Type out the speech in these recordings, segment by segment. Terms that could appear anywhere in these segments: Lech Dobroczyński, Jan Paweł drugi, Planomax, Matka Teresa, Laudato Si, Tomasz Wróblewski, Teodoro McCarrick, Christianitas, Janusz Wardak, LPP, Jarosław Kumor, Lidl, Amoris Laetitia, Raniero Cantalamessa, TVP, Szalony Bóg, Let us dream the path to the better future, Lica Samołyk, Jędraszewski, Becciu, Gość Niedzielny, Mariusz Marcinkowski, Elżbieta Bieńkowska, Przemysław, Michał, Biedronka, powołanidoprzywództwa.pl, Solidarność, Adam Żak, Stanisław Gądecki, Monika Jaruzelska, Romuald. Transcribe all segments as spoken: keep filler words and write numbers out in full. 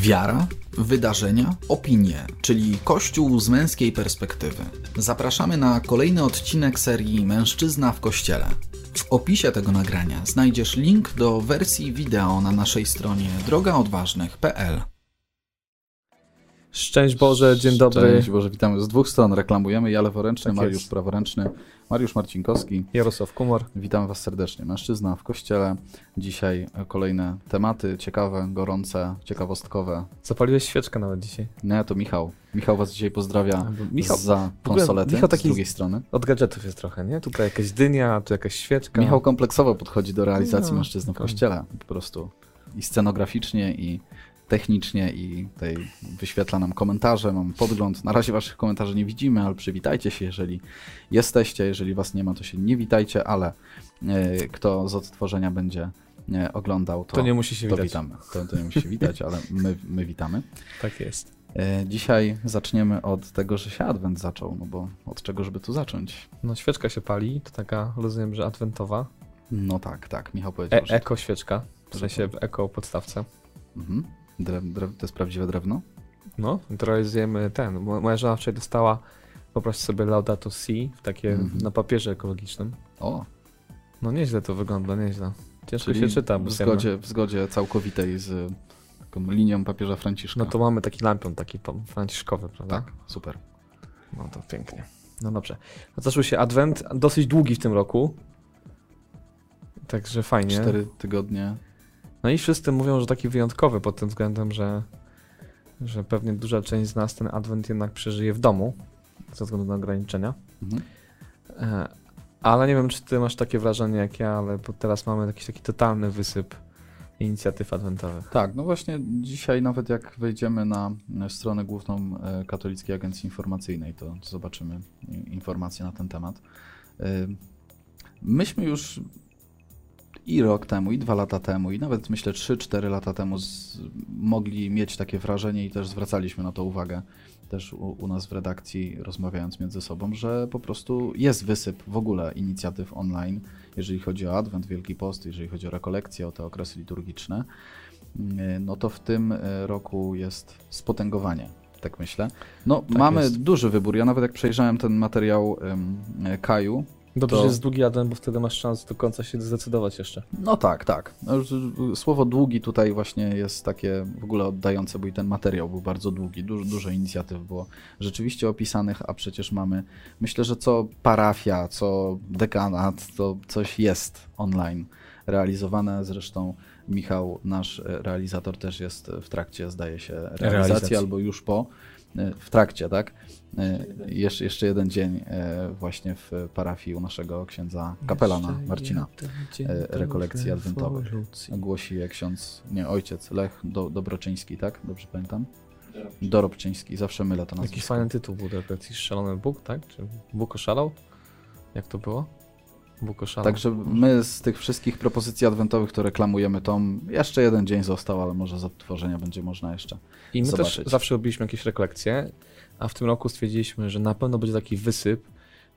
Wiara, wydarzenia, opinie, czyli Kościół z męskiej perspektywy. Zapraszamy na kolejny odcinek serii Mężczyzna w Kościele. W opisie tego nagrania znajdziesz link do wersji wideo na naszej stronie droga odważnych kropka p l. Szczęść Boże, dzień dobry. Szczęść Boże, witamy. Z dwóch stron reklamujemy. Ja leworęczny, tak Mariusz jest. Praworęczny, Mariusz Marcinkowski. Jarosław Kumor. Witam Was serdecznie. Mężczyzna w Kościele. Dzisiaj kolejne tematy ciekawe, gorące, ciekawostkowe. Zapaliłeś świeczkę nawet dzisiaj. Nie, to Michał. Michał Was dzisiaj pozdrawia Michał, za konsolety Michał taki z drugiej strony. Od gadżetów jest trochę, nie? Tutaj jakaś dynia, tu jakaś świeczka. Michał kompleksowo podchodzi do realizacji no, Mężczyzn w Kościele. Po prostu i scenograficznie, i technicznie, i tutaj wyświetla nam komentarze, mam podgląd. Na razie waszych komentarzy nie widzimy, ale przywitajcie się, jeżeli jesteście. Jeżeli was nie ma, to się nie witajcie, ale y, kto z odtworzenia będzie y, oglądał, to, to nie musi się to witać. To, to nie musi się witać, ale my, my witamy. Tak jest. Y, dzisiaj zaczniemy od tego, że się Adwent zaczął, no bo od czego, żeby tu zacząć? No świeczka się pali, to taka, rozumiem, że adwentowa. No tak, tak, Michał powiedział. E eko świeczka, w sensie w eko podstawce. Mhm. Drew, drew, to jest prawdziwe drewno? No, realizujemy ten. Moja żona wczoraj dostała, poproś sobie Laudato Si, takie mm-hmm. na papierze ekologicznym. O! No nieźle to wygląda, nieźle. Ciężko Czyli się czyta. W zgodzie, w zgodzie całkowitej z taką linią papieża Franciszka. No to mamy taki lampion, taki franciszkowy, prawda? Tak, super. No to pięknie. No dobrze. Zaczął się Adwent, dosyć długi w tym roku. Także fajnie. Cztery tygodnie. No i wszyscy mówią, że taki wyjątkowy pod tym względem, że, że pewnie duża część z nas ten Adwent jednak przeżyje w domu, ze względu na ograniczenia. Mhm. Ale nie wiem, czy ty masz takie wrażenie jak ja, ale teraz mamy jakiś taki totalny wysyp inicjatyw adwentowych. Tak, no właśnie dzisiaj nawet jak wejdziemy na stronę główną Katolickiej Agencji Informacyjnej, to zobaczymy informacje na ten temat. Myśmy już i rok temu, i dwa lata temu, i nawet myślę trzy cztery lata temu z, mogli mieć takie wrażenie i też zwracaliśmy na to uwagę też u, u nas w redakcji, rozmawiając między sobą, że po prostu jest wysyp w ogóle inicjatyw online, jeżeli chodzi o Adwent, Wielki Post, jeżeli chodzi o rekolekcje, o te okresy liturgiczne, no to w tym roku jest spotęgowanie. Tak myślę. No tak mamy jest. Duży wybór. Ja nawet jak przejrzałem ten materiał um, Kaju, dobrze, że jest długi Adwent, bo wtedy masz szansę do końca się zdecydować jeszcze. No tak, tak. Słowo długi tutaj właśnie jest takie w ogóle oddające, bo i ten materiał był bardzo długi. Dużo, dużo inicjatyw było rzeczywiście opisanych, a przecież mamy, myślę, że co parafia, co dekanat, to coś jest online realizowane. Zresztą Michał, nasz realizator, też jest w trakcie, zdaje się, realizacji, realizacji. albo już po. W trakcie, tak? Jesz, jeszcze jeden dzień właśnie w parafii u naszego księdza kapelana Marcina rekolekcji adwentowych. Głosi je ksiądz, nie, ojciec Lech Do, Dobroczyński, tak? Dobrze pamiętam? Dorobczyński, zawsze mylę to nazwisko. Jakiś fajny tytuł był rekolekcji, Szalony Bóg, tak? Czy Bóg oszalał? Jak to było? Bóg oszalał. Także my z tych wszystkich propozycji adwentowych, które reklamujemy, tom jeszcze jeden dzień został, ale może z odtworzenia będzie można jeszcze I my zobaczyć. Też zawsze robiliśmy jakieś rekolekcje, a w tym roku stwierdziliśmy, że na pewno będzie taki wysyp,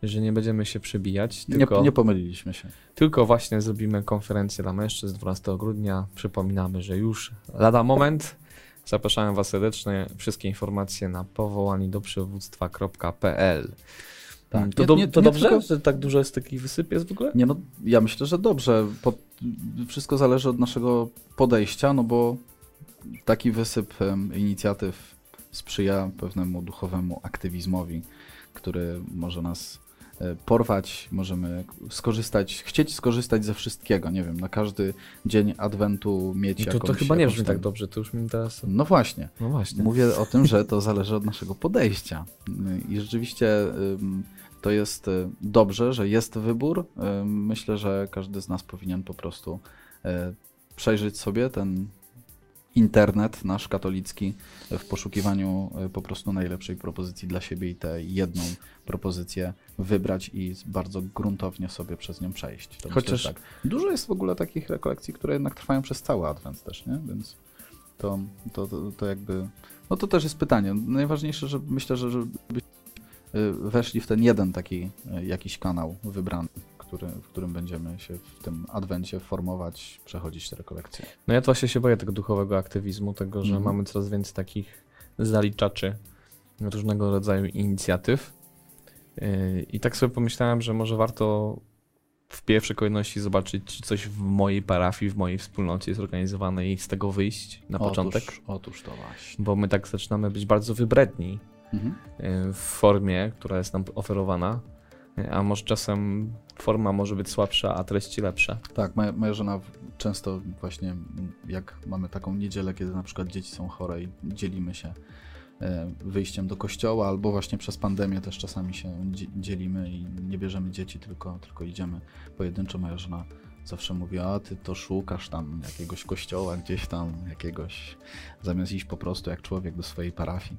że nie będziemy się przebijać. Tylko, nie, nie pomyliliśmy się. Tylko właśnie zrobimy konferencję dla mężczyzn dwunastego grudnia. Przypominamy, że już lada moment. Zapraszam Was serdecznie. Wszystkie informacje na powołani do przywództwa kropka p l. Tak. To, do, nie, nie, to nie dobrze, tylko, że tak dużo jest takich wysyp jest w ogóle? Nie, no ja myślę, że dobrze. Po, wszystko zależy od naszego podejścia, no bo taki wysyp um, inicjatyw sprzyja pewnemu duchowemu aktywizmowi, który może nas porwać, możemy skorzystać, chcieć skorzystać ze wszystkiego, nie wiem, na każdy dzień Adwentu mieć no to, jakąś... To chyba nie brzmi tak dobrze, to już mi teraz... No właśnie. no właśnie, mówię o tym, że to zależy od naszego podejścia i rzeczywiście to jest dobrze, że jest wybór, myślę, że każdy z nas powinien po prostu przejrzeć sobie ten internet nasz katolicki w poszukiwaniu po prostu najlepszej propozycji dla siebie i tę jedną propozycję wybrać i bardzo gruntownie sobie przez nią przejść. To Chociaż tak. Dużo jest w ogóle takich rekolekcji, które jednak trwają przez cały Adwent też, nie? Więc to, to, to, to jakby... No to też jest pytanie. Najważniejsze, że myślę, że żebyśmy weszli w ten jeden taki jakiś kanał wybrany, który, w którym będziemy się w tym adwencie formować, przechodzić te rekolekcje. No ja właśnie się boję tego duchowego aktywizmu, tego, że mm. mamy coraz więcej takich zaliczaczy różnego rodzaju inicjatyw. I tak sobie pomyślałem, że może warto w pierwszej kolejności zobaczyć coś w mojej parafii, w mojej wspólnocie zorganizowanej i z tego wyjść na otóż, początek. Otóż to właśnie. Bo my tak zaczynamy być bardzo wybredni mhm. w formie, która jest nam oferowana, a może czasem forma może być słabsza, a treści lepsze. Tak, moja, moja żona często właśnie, jak mamy taką niedzielę, kiedy na przykład dzieci są chore i dzielimy się wyjściem do kościoła, albo właśnie przez pandemię też czasami się dzielimy i nie bierzemy dzieci, tylko, tylko idziemy pojedynczo. Moja żona zawsze mówi, a ty to szukasz tam jakiegoś kościoła, gdzieś tam jakiegoś, zamiast iść po prostu jak człowiek do swojej parafii.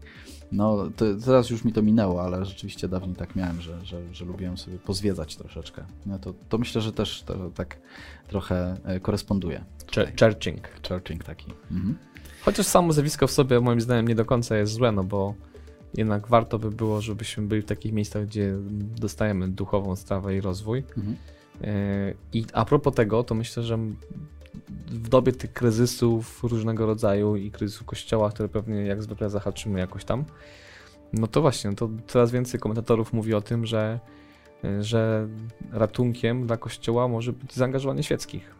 No to teraz już mi to minęło, ale rzeczywiście dawniej tak miałem, że, że, że lubiłem sobie pozwiedzać troszeczkę. No to, to myślę, że też to, tak trochę koresponduje. Churching. Churching taki. Mhm. Chociaż samo zjawisko w sobie moim zdaniem nie do końca jest złe, no bo jednak warto by było, żebyśmy byli w takich miejscach, gdzie dostajemy duchową strawę i rozwój. Mhm. I a propos tego, to myślę, że w dobie tych kryzysów różnego rodzaju i kryzysu kościoła, które pewnie jak zwykle zahaczymy jakoś tam, no to właśnie, to coraz więcej komentatorów mówi o tym, że, że ratunkiem dla kościoła może być zaangażowanie świeckich.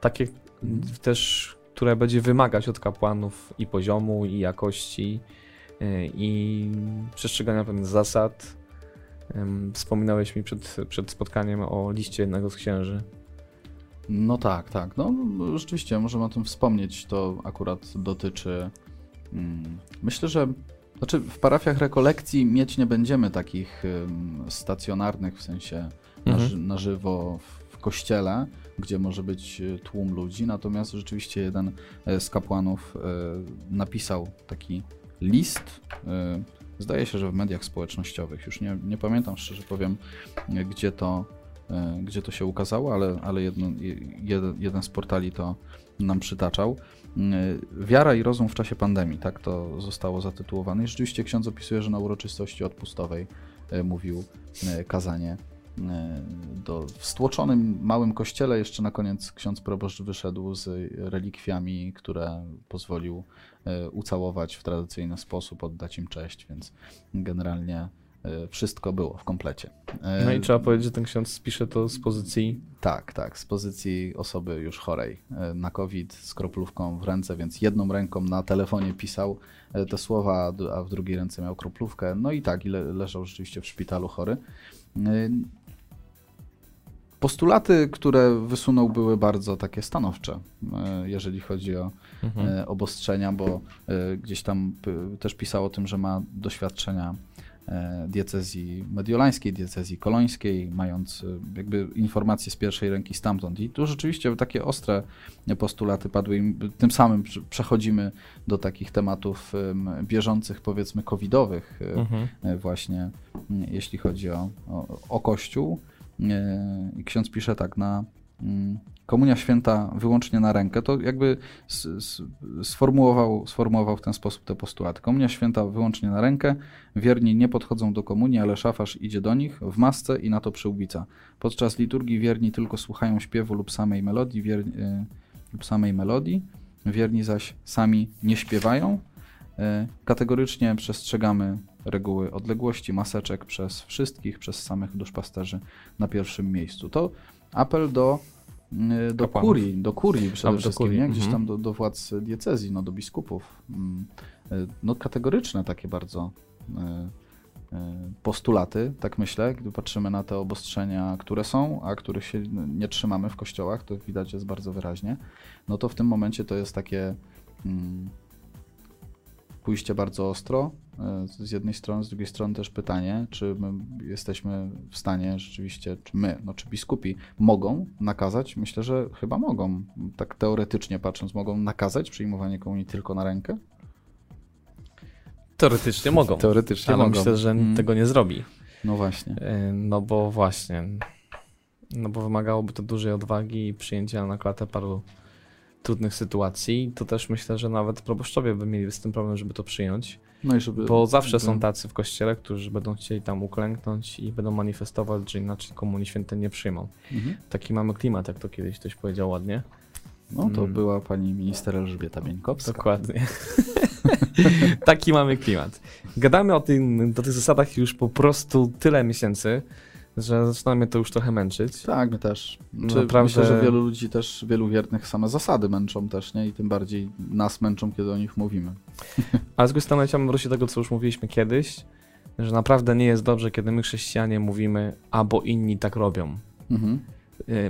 Takie mhm. też, które będzie wymagać od kapłanów i poziomu, i jakości, i przestrzegania pewnych zasad. Wspominałeś mi przed, przed spotkaniem o liście jednego z księży. No tak, tak. No rzeczywiście, możemy o tym wspomnieć. To akurat dotyczy... Hmm, myślę, że znaczy w parafiach rekolekcji mieć nie będziemy takich hmm, stacjonarnych, w sensie mhm. na, na żywo w kościele, gdzie może być tłum ludzi, natomiast rzeczywiście jeden z kapłanów napisał taki list, zdaje się, że w mediach społecznościowych, już nie, nie pamiętam, szczerze powiem, gdzie to, gdzie to się ukazało, ale, ale jedno, jeden, jeden z portali to nam przytaczał. Wiara i rozum w czasie pandemii, tak to zostało zatytułowane. I rzeczywiście ksiądz opisuje, że na uroczystości odpustowej mówił kazanie Do, w stłoczonym małym kościele. Jeszcze na koniec ksiądz proboszcz wyszedł z relikwiami, które pozwolił ucałować w tradycyjny sposób, oddać im cześć, więc generalnie wszystko było w komplecie. No i trzeba powiedzieć, że ten ksiądz pisze to z pozycji... Tak, tak, z pozycji osoby już chorej na COVID, z kroplówką w ręce, więc jedną ręką na telefonie pisał te słowa, a w drugiej ręce miał kroplówkę. No i tak, i le- leżał rzeczywiście w szpitalu chory. Postulaty, które wysunął, były bardzo takie stanowcze, jeżeli chodzi o mhm. obostrzenia, bo gdzieś tam też pisał o tym, że ma doświadczenia diecezji mediolańskiej, diecezji kolońskiej, mając jakby informacje z pierwszej ręki stamtąd. I tu rzeczywiście takie ostre postulaty padły. I tym samym przechodzimy do takich tematów bieżących, powiedzmy covidowych, mhm. właśnie jeśli chodzi o, o, o Kościół. I ksiądz pisze tak, na Komunia Święta wyłącznie na rękę, to jakby s, s, sformułował, sformułował w ten sposób te postulaty. Komunia Święta wyłącznie na rękę, wierni nie podchodzą do komunii, ale szafarz idzie do nich w masce i na to przyłbica. Podczas liturgii wierni tylko słuchają śpiewu lub samej melodii, wierni, y, lub samej melodii, wierni zaś sami nie śpiewają. Y, kategorycznie przestrzegamy reguły odległości, maseczek przez wszystkich, przez samych duszpasterzy na pierwszym miejscu. To apel do do kurii, do kurii przede do wszystkim, kurii. Nie? Gdzieś mhm. tam do, do władz diecezji, no do biskupów. No kategoryczne takie bardzo postulaty, tak myślę, gdy patrzymy na te obostrzenia, które są, a których się nie trzymamy w kościołach, to widać jest bardzo wyraźnie. No to w tym momencie to jest takie pójście bardzo ostro, z jednej strony, z drugiej strony też pytanie, czy my jesteśmy w stanie rzeczywiście, czy my, no czy biskupi mogą nakazać? Myślę, że chyba mogą, tak teoretycznie patrząc, mogą nakazać przyjmowanie komunii tylko na rękę? Teoretycznie mogą, teoretycznie ale mogą. Myślę, że hmm. tego nie zrobi. No właśnie. No bo właśnie, no bo wymagałoby to dużej odwagi i przyjęcia na klatę paru trudnych sytuacji, to też myślę, że nawet proboszczowie by mieli z tym problem, żeby to przyjąć. No i żeby, bo zawsze są tacy w kościele, którzy będą chcieli tam uklęknąć i będą manifestować, że inaczej komunii świętej nie przyjmą. Mhm. Taki mamy klimat, jak to kiedyś ktoś powiedział ładnie. No to mm. była pani minister Elżbieta Bieńkowska. Dokładnie. Taki mamy klimat. Gadamy o, tym, o tych zasadach już po prostu tyle miesięcy, że zaczyna mnie to już trochę męczyć. Tak, my też. Naprawdę... Myślę, że wielu ludzi też, wielu wiernych same zasady męczą też, nie? I tym bardziej nas męczą, kiedy o nich mówimy. Ale z drugiej strony chciałbym wrócić do tego, co już mówiliśmy kiedyś, że naprawdę nie jest dobrze, kiedy my chrześcijanie mówimy, a bo inni tak robią. Mhm.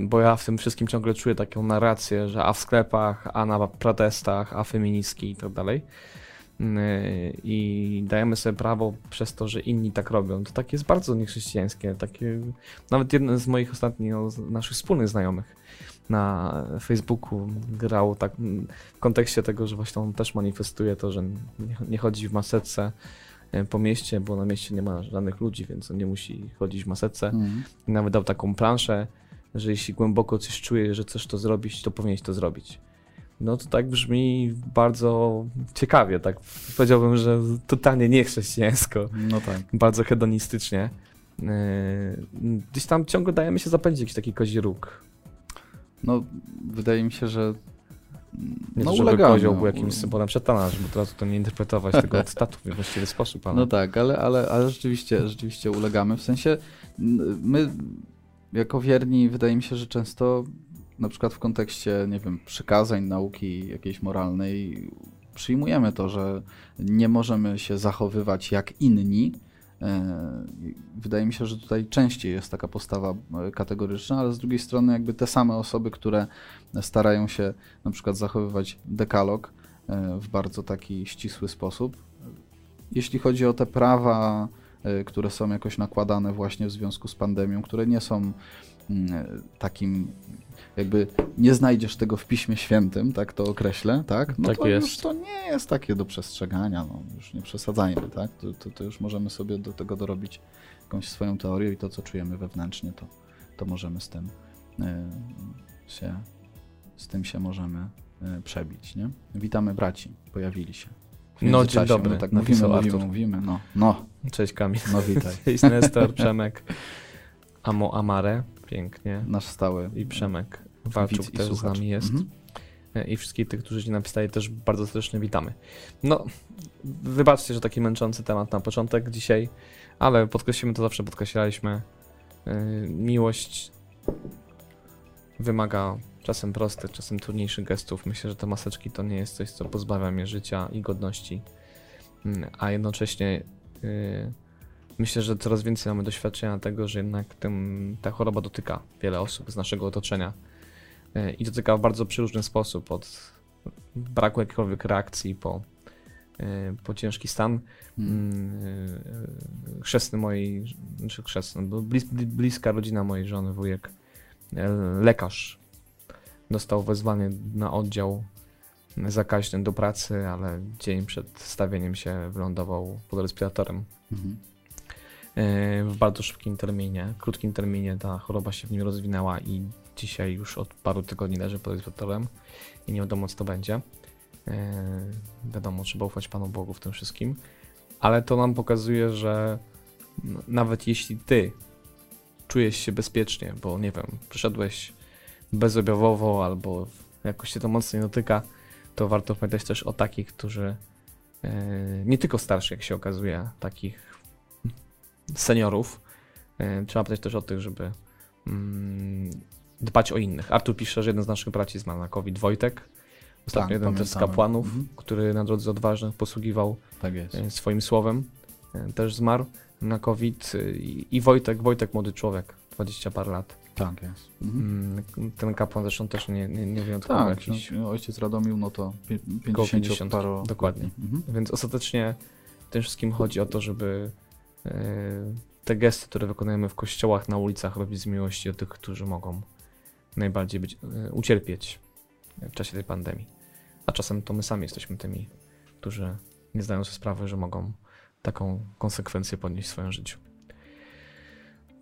Bo ja w tym wszystkim ciągle czuję taką narrację, że a w sklepach, a na protestach, a feministki i tak dalej. I dajemy sobie prawo przez to, że inni tak robią. To takie jest bardzo niechrześcijańskie. Takie... Nawet jeden z moich ostatnich, no, naszych wspólnych znajomych na Facebooku grał tak w kontekście tego, że właśnie on też manifestuje to, że nie chodzi w maseczce po mieście, bo na mieście nie ma żadnych ludzi, więc on nie musi chodzić w maseczce. Mhm. I nawet dał taką planszę, że jeśli głęboko coś czujesz, że chcesz to zrobić, to powinieneś to zrobić. No to tak brzmi bardzo ciekawie, tak powiedziałbym, że totalnie niechrześcijańsko, no tak. Bardzo hedonistycznie. Gdzieś tam ciągle dajemy się zapędzić jakiś taki kozi róg. No wydaje mi się, że nie no, to, żeby kozioł był jakimś symbolem szatana, żeby teraz to nie interpretować tego cytatu w właściwy sposób. Ale... No tak, ale, ale, ale rzeczywiście, rzeczywiście ulegamy, w sensie my... Jako wierni wydaje mi się, że często na przykład w kontekście, nie wiem, przykazań, nauki jakiejś moralnej przyjmujemy to, że nie możemy się zachowywać jak inni. Wydaje mi się, że tutaj częściej jest taka postawa kategoryczna, ale z drugiej strony jakby te same osoby, które starają się na przykład zachowywać dekalog w bardzo taki ścisły sposób. Jeśli chodzi o te prawa, które są jakoś nakładane właśnie w związku z pandemią, które nie są takim, jakby nie znajdziesz tego w Piśmie Świętym, tak to określę, tak? No tak to jest. Już to nie jest takie do przestrzegania, no już nie przesadzajmy, tak? To, to, to już możemy sobie do tego dorobić jakąś swoją teorię i to, co czujemy wewnętrznie, to, to możemy z tym y, się, z tym się możemy y, przebić, nie? Witamy braci, pojawili się. No dzień dobry, tak mówimy, mówimy, mówimy, no, no. Cześć Kamil. No witaj. Cześć Nestor, Przemek, Amo Amare, pięknie. Nasz stały. I Przemek Walczuk też z nami jest. Mhm. I wszystkich tych, którzy ci napisali, też bardzo serdecznie witamy. No, wybaczcie, że taki męczący temat na początek dzisiaj, ale podkreślimy to, zawsze podkreślaliśmy. Miłość wymaga czasem prostych, czasem trudniejszych gestów. Myślę, że te maseczki to nie jest coś, co pozbawia mnie życia i godności, a jednocześnie yy, myślę, że coraz więcej mamy doświadczenia tego, że jednak tym, ta choroba dotyka wiele osób z naszego otoczenia yy, i dotyka w bardzo przeróżny sposób, od braku jakiejkolwiek reakcji po, yy, po ciężki stan. Yy, yy, chrzestny mojej, znaczy chrzestny, blis, bliska rodzina mojej żony, wujek, yy, lekarz, dostał wezwanie na oddział zakaźny do pracy, ale dzień przed stawieniem się wylądował pod respiratorem. Mhm. W bardzo szybkim terminie, krótkim terminie ta choroba się w nim rozwinęła i dzisiaj już od paru tygodni leży pod respiratorem i nie wiadomo, co to będzie. Wiadomo, trzeba ufać Panu Bogu w tym wszystkim, ale to nam pokazuje, że nawet jeśli ty czujesz się bezpiecznie, bo nie wiem, przyszedłeś bezobjawowo albo jakoś się to mocno nie dotyka, to warto pamiętać też o takich, którzy yy, nie tylko starszych, jak się okazuje, takich seniorów. Yy, trzeba pamiętać też o tych, żeby yy, dbać o innych. Artur pisze, że jeden z naszych braci zmarł na COVID, Wojtek. Ostatnio tak, jeden pamiętamy. Też z kapłanów, mhm. który na drodze odważnych posługiwał tak jest. Yy, swoim słowem, yy, też zmarł na COVID. Yy, I Wojtek, Wojtek młody człowiek, dwadzieścia parę lat. Tak jest. Mhm. Ten kapłan zresztą też nie, nie, nie wyjątkowo tak, jakiś. No, ojciec Radomił, no to pięćdziesiąt paro... Dokładnie. Mhm. Więc ostatecznie tym wszystkim chodzi o to, żeby yy, te gesty, które wykonujemy w kościołach, na ulicach, robić z miłości do tych, którzy mogą najbardziej być, yy, ucierpieć w czasie tej pandemii. A czasem to my sami jesteśmy tymi, którzy nie zdają sobie sprawy, że mogą taką konsekwencję podnieść w swoim życiu.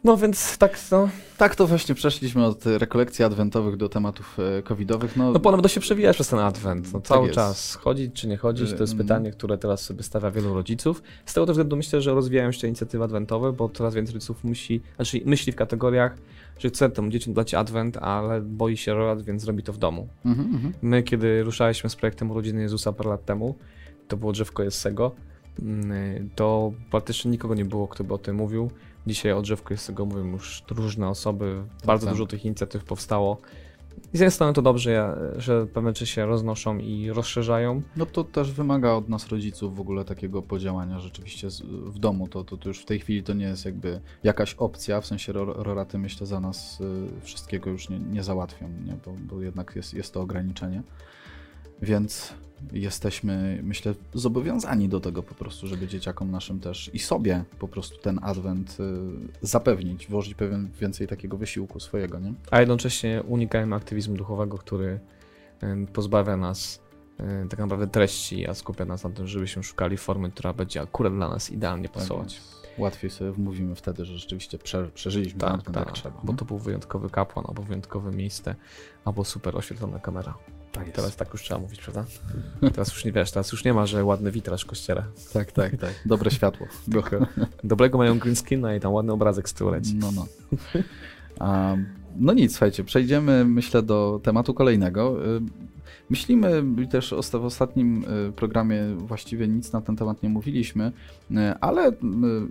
No więc tak, no. Tak to właśnie przeszliśmy od rekolekcji adwentowych do tematów covidowych. No, no ponadto się przewija przez ten adwent. No, cały tak czas chodzić czy nie chodzić, to jest pytanie, które teraz sobie stawia wielu rodziców. Z tego też względu myślę, że rozwijają się inicjatywy adwentowe, bo coraz więcej rodziców musi, znaczy myśli w kategoriach, że chce temu dzieciom dać adwent, ale boi się rad, więc robi to w domu. Mhm, My, kiedy ruszaliśmy z projektem Urodziny Jezusa parę lat temu, to było drzewko Jessego, to praktycznie nikogo nie było, kto by o tym mówił. Dzisiaj o drzewku Jessego mówią już różne osoby, bardzo tak. dużo tych inicjatyw powstało. I z jednej strony to dobrze, że pewne rzeczy się roznoszą i rozszerzają. No to też wymaga od nas rodziców w ogóle takiego podziałania rzeczywiście w domu. To, to, to już w tej chwili to nie jest jakby jakaś opcja, w sensie roraty myślę za nas wszystkiego już nie, nie załatwią, nie? Bo, bo jednak jest, jest to ograniczenie. Więc jesteśmy, myślę, zobowiązani do tego po prostu, żeby dzieciakom naszym też i sobie po prostu ten adwent zapewnić, włożyć pewien więcej takiego wysiłku swojego, nie? A jednocześnie unikajmy aktywizmu duchowego, który pozbawia nas tak naprawdę treści, a skupia nas na tym, żebyśmy szukali formy, która będzie akurat dla nas idealnie pasować. Tak, łatwiej sobie wmówimy wtedy, że rzeczywiście prze, przeżyliśmy tak, ten tak, jak trzeba. Bo nie? To był wyjątkowy kapłan, albo wyjątkowe miejsce, albo super oświetlona kamera. Tak teraz tak już trzeba mówić, prawda? Teraz już nie wiesz, teraz już nie ma, że ładny witraż w kościele. Tak, tak, tak. Dobre światło. Tylko dobrego mają green screena i tam ładny obrazek z tyłu leci. No, no. Um, no nic, słuchajcie, przejdziemy myślę do tematu kolejnego. Myślimy też o, w ostatnim programie właściwie nic na ten temat nie mówiliśmy, ale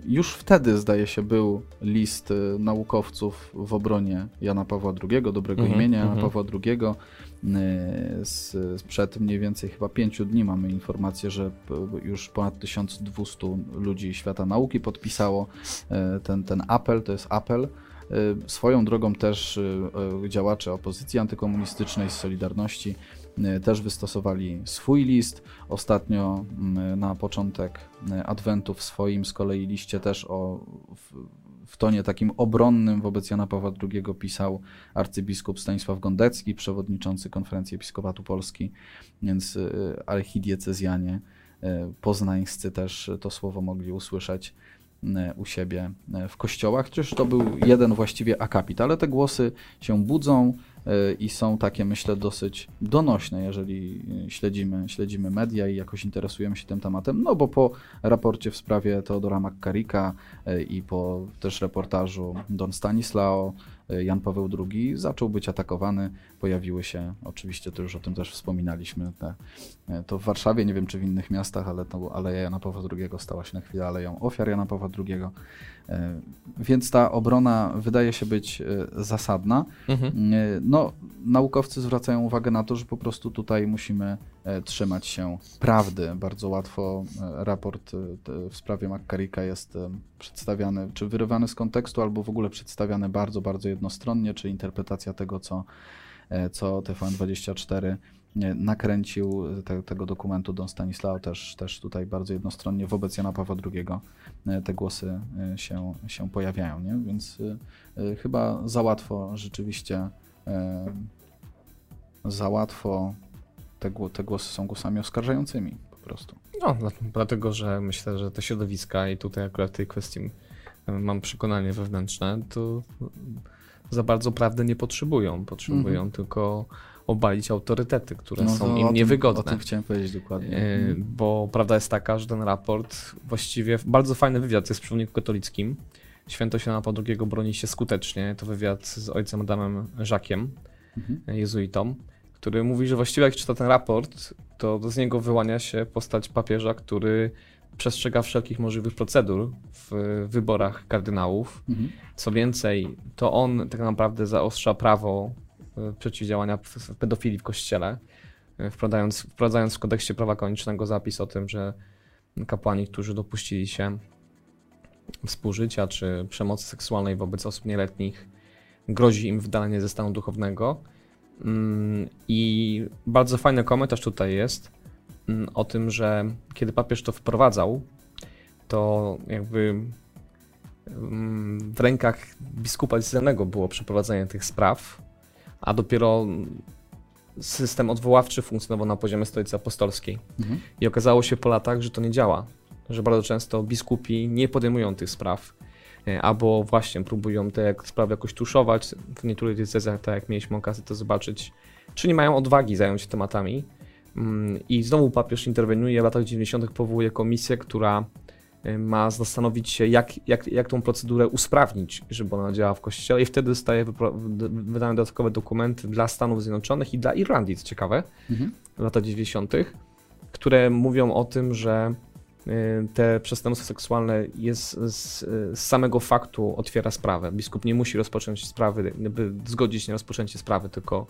już wtedy zdaje się był list naukowców w obronie Jana Pawła drugiego, dobrego mm-hmm, imienia Jana mm-hmm. Pawła drugiego. Sprzed mniej więcej chyba pięciu dni mamy informację, że już ponad tysiąc dwieście ludzi świata nauki podpisało ten, ten apel, to jest apel. Swoją drogą też działacze opozycji antykomunistycznej z Solidarności też wystosowali swój list. Ostatnio na początek adwentu w swoim z kolei liście też o, w, w tonie takim obronnym wobec Jana Pawła drugiego pisał arcybiskup Stanisław Gądecki, przewodniczący Konferencji Episkopatu Polski, więc archidiecezjanie poznańscy też to słowo mogli usłyszeć u siebie w kościołach. Chociaż to był jeden właściwie akapit, ale te głosy się budzą i są takie, myślę, dosyć donośne, jeżeli śledzimy, śledzimy media i jakoś interesujemy się tym tematem, no bo po raporcie w sprawie Teodora McCarricka i po też reportażu Don Stanislao, Jan Paweł drugi zaczął być atakowany, pojawiły się, oczywiście to już o tym też wspominaliśmy, te, to w Warszawie, nie wiem czy w innych miastach, ale to Aleja Jana Pawła drugiego stała się na chwilę aleją ofiar Jana Pawła drugiego, więc ta obrona wydaje się być zasadna. Mhm. No, naukowcy zwracają uwagę na to, że po prostu tutaj musimy trzymać się prawdy. Bardzo łatwo raport w sprawie McCarricka jest przedstawiany, czy wyrywany z kontekstu, albo w ogóle przedstawiany bardzo, bardzo jednostronnie, czy interpretacja tego, co, co T V N dwadzieścia cztery nakręcił, te, tego dokumentu Don Stanislao też, też tutaj bardzo jednostronnie wobec Jana Pawła drugiego te głosy się, się pojawiają, nie? Więc chyba za łatwo rzeczywiście za łatwo te, te głosy są głosami oskarżającymi po prostu. No, dlatego, że myślę, że te środowiska i tutaj akurat w tej kwestii mam przekonanie wewnętrzne, to za bardzo prawdy nie potrzebują. Potrzebują mhm. tylko obalić autorytety, które no są im niewygodne. O tym chciałem powiedzieć dokładnie. Yy, bo prawda jest taka, że ten raport właściwie, bardzo fajny wywiad jest w Przewodniku Katolickim. Świętość Jana Pawła drugiego broni się skutecznie. To wywiad z ojcem Adamem Żakiem, mhm. jezuitą, który mówi, że właściwie jak czyta ten raport, to z niego wyłania się postać papieża, który przestrzega wszelkich możliwych procedur w wyborach kardynałów. Mhm. Co więcej, to on tak naprawdę zaostrza prawo przeciwdziałania pedofilii w kościele, wprowadzając, wprowadzając w kodeksie prawa kanonicznego zapis o tym, że kapłani, którzy dopuścili się współżycia czy przemocy seksualnej wobec osób nieletnich, grozi im wydalenie ze stanu duchownego. I bardzo fajny komentarz tutaj jest o tym, że kiedy papież to wprowadzał, to jakby w rękach biskupa decyzyjnego było przeprowadzenie tych spraw, a dopiero system odwoławczy funkcjonował na poziomie Stolicy Apostolskiej. Mhm. I okazało się po latach, że to nie działa, że bardzo często biskupi nie podejmują tych spraw. albo właśnie próbują te sprawy jakoś tuszować. W niektórych diecezjach, tak jak mieliśmy okazję to zobaczyć, czy nie mają odwagi zająć się tematami. I znowu papież interweniuje, w latach dziewięćdziesiątych powołuje komisję, która ma zastanowić się, jak, jak, jak tą procedurę usprawnić, żeby ona działała w Kościele. I wtedy zostaje wydane dodatkowe dokumenty dla Stanów Zjednoczonych i dla Irlandii, co ciekawe, mhm. w latach dziewięćdziesiątych, które mówią o tym, że te przestępstwo seksualne jest z, z samego faktu otwiera sprawę. Biskup nie musi rozpocząć sprawy, zgodzić na rozpoczęcie sprawy, tylko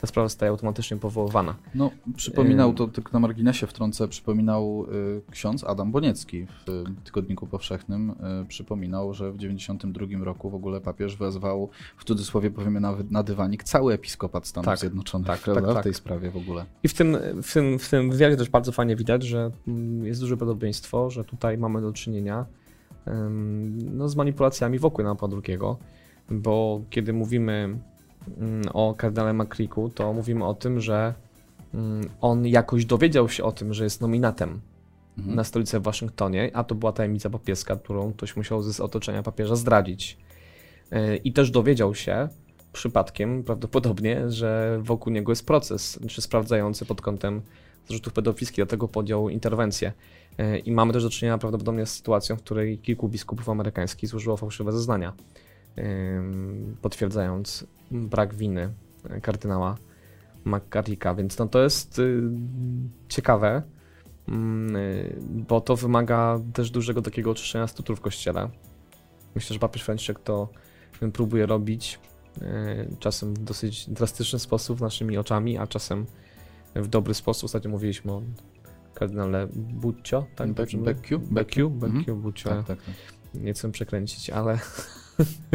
ta sprawa zostaje automatycznie powoływana. No, przypominał to, tylko na marginesie wtrącę, przypominał y, ksiądz Adam Boniecki w y, Tygodniku Powszechnym. Y, przypominał, że w tysiąc dziewięćset dziewięćdziesiątym drugim roku w ogóle papież wezwał, w cudzysłowie powiemy, na, na dywanik cały episkopat Stanów tak, Zjednoczonych tak, tak, tak. w tej sprawie w ogóle. I w tym, w tym, w tym wywiadzie też bardzo fajnie widać, że jest duże podobieństwo, że tutaj mamy do czynienia y, no, z manipulacjami wokół Jana Pawła drugiego, bo kiedy mówimy o kardynale McCarricku, to mówimy o tym, że on jakoś dowiedział się o tym, że jest nominatem mhm. na stolicę w Waszyngtonie, a to była tajemnica papieska, którą ktoś musiał z otoczenia papieża zdradzić. I też dowiedział się przypadkiem prawdopodobnie, że wokół niego jest proces czy sprawdzający pod kątem zarzutów pedofilskich, dlatego podjął interwencję. I mamy też do czynienia prawdopodobnie z sytuacją, w której kilku biskupów amerykańskich złożyło fałszywe zeznania, potwierdzając brak winy kardynała McCarricka, więc no to jest ciekawe, bo to wymaga też dużego takiego oczyszczenia struktur w Kościele. Myślę, że papież Franciszek to próbuje robić czasem w dosyć drastyczny sposób naszymi oczami, a czasem w dobry sposób. Ostatnio mówiliśmy o kardynale Buccio, tak? Becciu? Becciu, Becciu, Buccio. Tak, tak, tak. Nie chcę przekręcić, ale...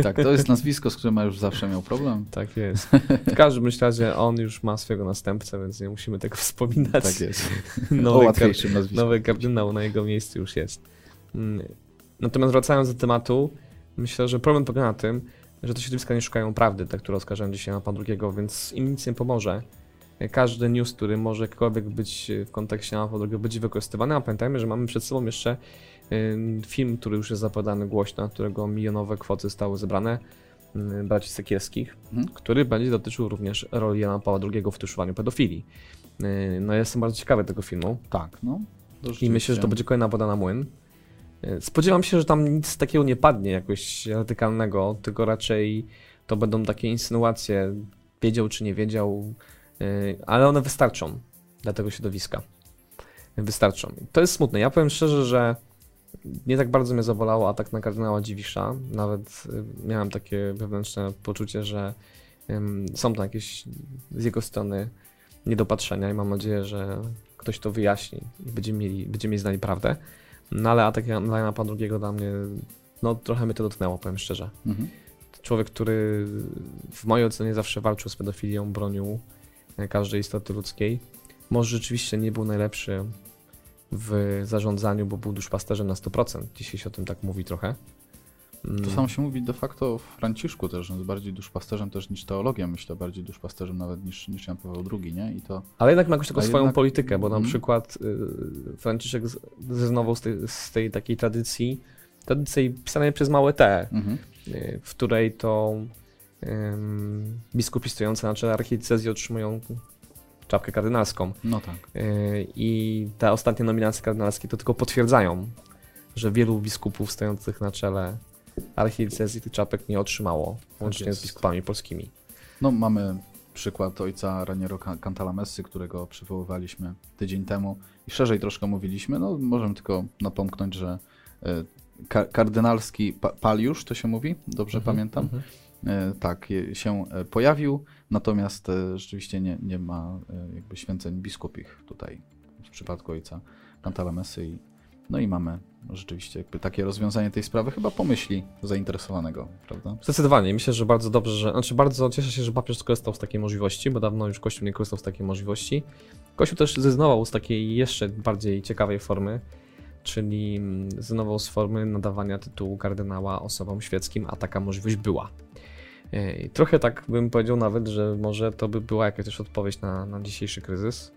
Tak, to jest nazwisko, z którym już zawsze miał problem. Tak jest. W każdym razie on już ma swojego następcę, więc nie musimy tego wspominać. Tak jest. Nowy, łatwiejszym nazwiskiem. Nowy kardynał na jego miejscu już jest. Natomiast wracając do tematu, myślę, że problem polega na tym, że te środowiska nie szukają prawdy, te, które oskarżają dzisiaj na Pana drugiego, więc im nic nie pomoże. Każdy news, który może jakkolwiek być w kontekście na Pana drugiego, będzie wykorzystywany, a pamiętajmy, że mamy przed sobą jeszcze film, który już jest zapowiadany głośno, którego milionowe kwoty zostały zebrane, braci Sekielskich, hmm. który będzie dotyczył również roli Jana Pawła drugiego w tuszowaniu pedofilii. No ja jestem bardzo ciekawy tego filmu. Tak, no. I myślę, że to będzie kolejna woda na młyn. Spodziewam się, że tam nic takiego nie padnie jakoś radykalnego, tylko raczej to będą takie insynuacje, wiedział czy nie wiedział, ale one wystarczą dla tego środowiska. Wystarczą. To jest smutne. Ja powiem szczerze, że nie tak bardzo mnie zabolało atak na kardynała Dziwisza. Nawet miałem takie wewnętrzne poczucie, że są tam jakieś z jego strony niedopatrzenia i mam nadzieję, że ktoś to wyjaśni i będziemy mieli, będziemy mieli znali prawdę. No ale atak na Jana Pawła drugiego dla mnie, no trochę mnie to dotknęło, powiem szczerze. Mhm. Człowiek, który w mojej ocenie zawsze walczył z pedofilią, bronił każdej istoty ludzkiej. Może rzeczywiście nie był najlepszy w zarządzaniu, bo był duszpasterzem na sto procent. Dzisiaj się o tym tak mówi trochę. Mm. To samo się mówi de facto o Franciszku też, że jest bardziej duszpasterzem też niż teologiem, myślę, bardziej duszpasterzem nawet niż, niż Jan Paweł drugi, nie? I to... Ale jednak ma jakąś taką swoją jednak... politykę, bo na mm. przykład y, Franciszek zrezygnował z tej, z tej takiej tradycji, tradycji pisanej przez małe T, mm-hmm. y, w której to y, biskupi stojący na czele archidiecezji otrzymują czapkę kardynalską. No tak. I te ostatnie nominacje kardynalskie to tylko potwierdzają, że wielu biskupów stojących na czele archidiecezji tych czapek nie otrzymało, łącznie tak z biskupami polskimi. No mamy przykład ojca Raniero Cantalamessy, którego przywoływaliśmy tydzień temu i szerzej troszkę mówiliśmy. No możemy tylko napomknąć, że ka kardynalski pa paliusz, to się mówi, dobrze mhm, pamiętam? Mhm. Tak, się pojawił, natomiast rzeczywiście nie, nie ma jakby święceń biskupich tutaj w przypadku ojca Cantalamessy. No i mamy rzeczywiście jakby takie rozwiązanie tej sprawy chyba po myśli zainteresowanego, prawda? Zdecydowanie. Myślę, że bardzo dobrze, że, znaczy bardzo cieszę się, że papież skorzystał z takiej możliwości, bo dawno już Kościół nie korzystał z takiej możliwości. Kościół też zrezygnował z takiej jeszcze bardziej ciekawej formy, czyli zrezygnował z formy nadawania tytułu kardynała osobom świeckim, a taka możliwość była. I trochę tak bym powiedział nawet, że może to by była jakaś też odpowiedź na, na dzisiejszy kryzys,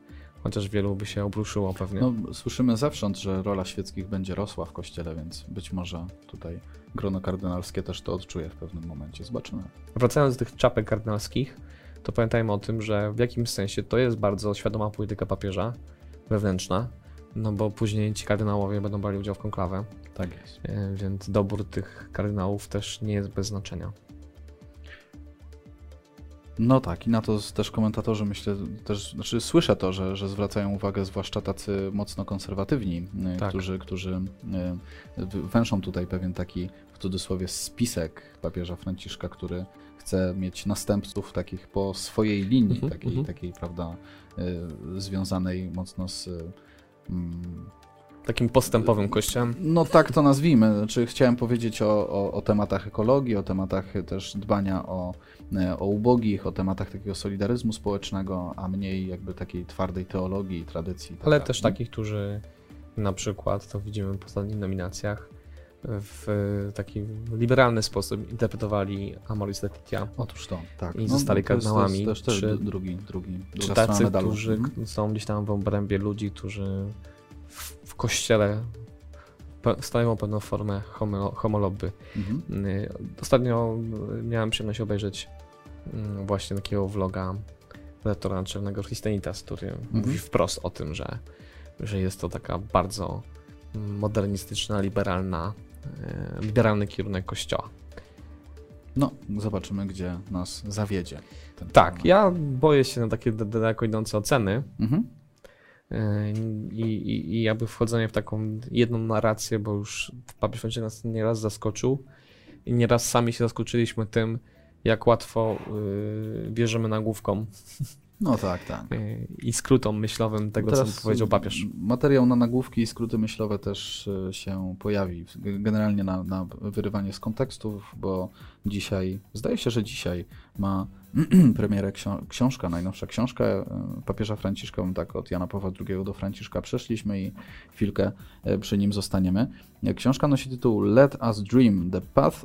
chociaż wielu by się obruszyło pewnie. No, słyszymy zewsząd, że rola świeckich będzie rosła w Kościele, więc być może tutaj grono kardynalskie też to odczuje w pewnym momencie. Zobaczymy. Wracając do tych czapek kardynalskich, to pamiętajmy o tym, że w jakimś sensie to jest bardzo świadoma polityka papieża wewnętrzna, no bo później ci kardynałowie będą brali udział w konklawę. Tak jest. Więc dobór tych kardynałów też nie jest bez znaczenia. No tak, i na to też komentatorzy, myślę, też, znaczy słyszę to, że, że zwracają uwagę, zwłaszcza tacy mocno konserwatywni, tak. którzy, którzy węszą tutaj pewien taki, w cudzysłowie, spisek papieża Franciszka, który chce mieć następców takich po swojej linii, mm-hmm, takiej, mm-hmm. takiej, prawda, związanej mocno z... Mm, takim postępowym kościołem? No tak to nazwijmy. Znaczy, chciałem powiedzieć o, o, o tematach ekologii, o tematach też dbania o, o ubogich, o tematach takiego solidaryzmu społecznego, a mniej jakby takiej twardej teologii i tradycji. Ale tak też tak. takich, którzy na przykład, to widzimy w ostatnich nominacjach, w taki liberalny sposób interpretowali Amoris Laetitia. Otóż to, tak. I zostali no, kardynałami. To jest też, też czy, drugi, drugi, druga czy tacy, medalu. Którzy hmm. są gdzieś tam w obrębie ludzi, którzy w kościele stanowią pewną formę homo, homolobby. Mhm. Ostatnio miałem przyjemność obejrzeć właśnie takiego vloga redaktora naczelnego Christianitas, który mhm. mówi wprost o tym, że, że jest to taka bardzo modernistyczna, liberalna, liberalny kierunek kościoła. No, zobaczymy, gdzie nas zawiedzie. Ten tak, temat. Ja boję się na takie daleko idące oceny. Mhm. I, i, i jakby wchodzenie w taką jedną narrację, bo już papież Franciszek nas nieraz zaskoczył i nieraz sami się zaskoczyliśmy tym, jak łatwo yy, bierzemy nagłówkom. No tak, tak. Yy, I skrótom myślowym tego, co powiedział papież. Materiał na nagłówki i skróty myślowe też się pojawi. Generalnie na, na wyrywanie z kontekstów, bo dzisiaj, zdaje się, że dzisiaj ma premierę ksią- książka, najnowsza książka papieża Franciszka, tak od Jana Pawła drugiego do Franciszka przeszliśmy i chwilkę przy nim zostaniemy. Książka nosi tytuł Let us dream the path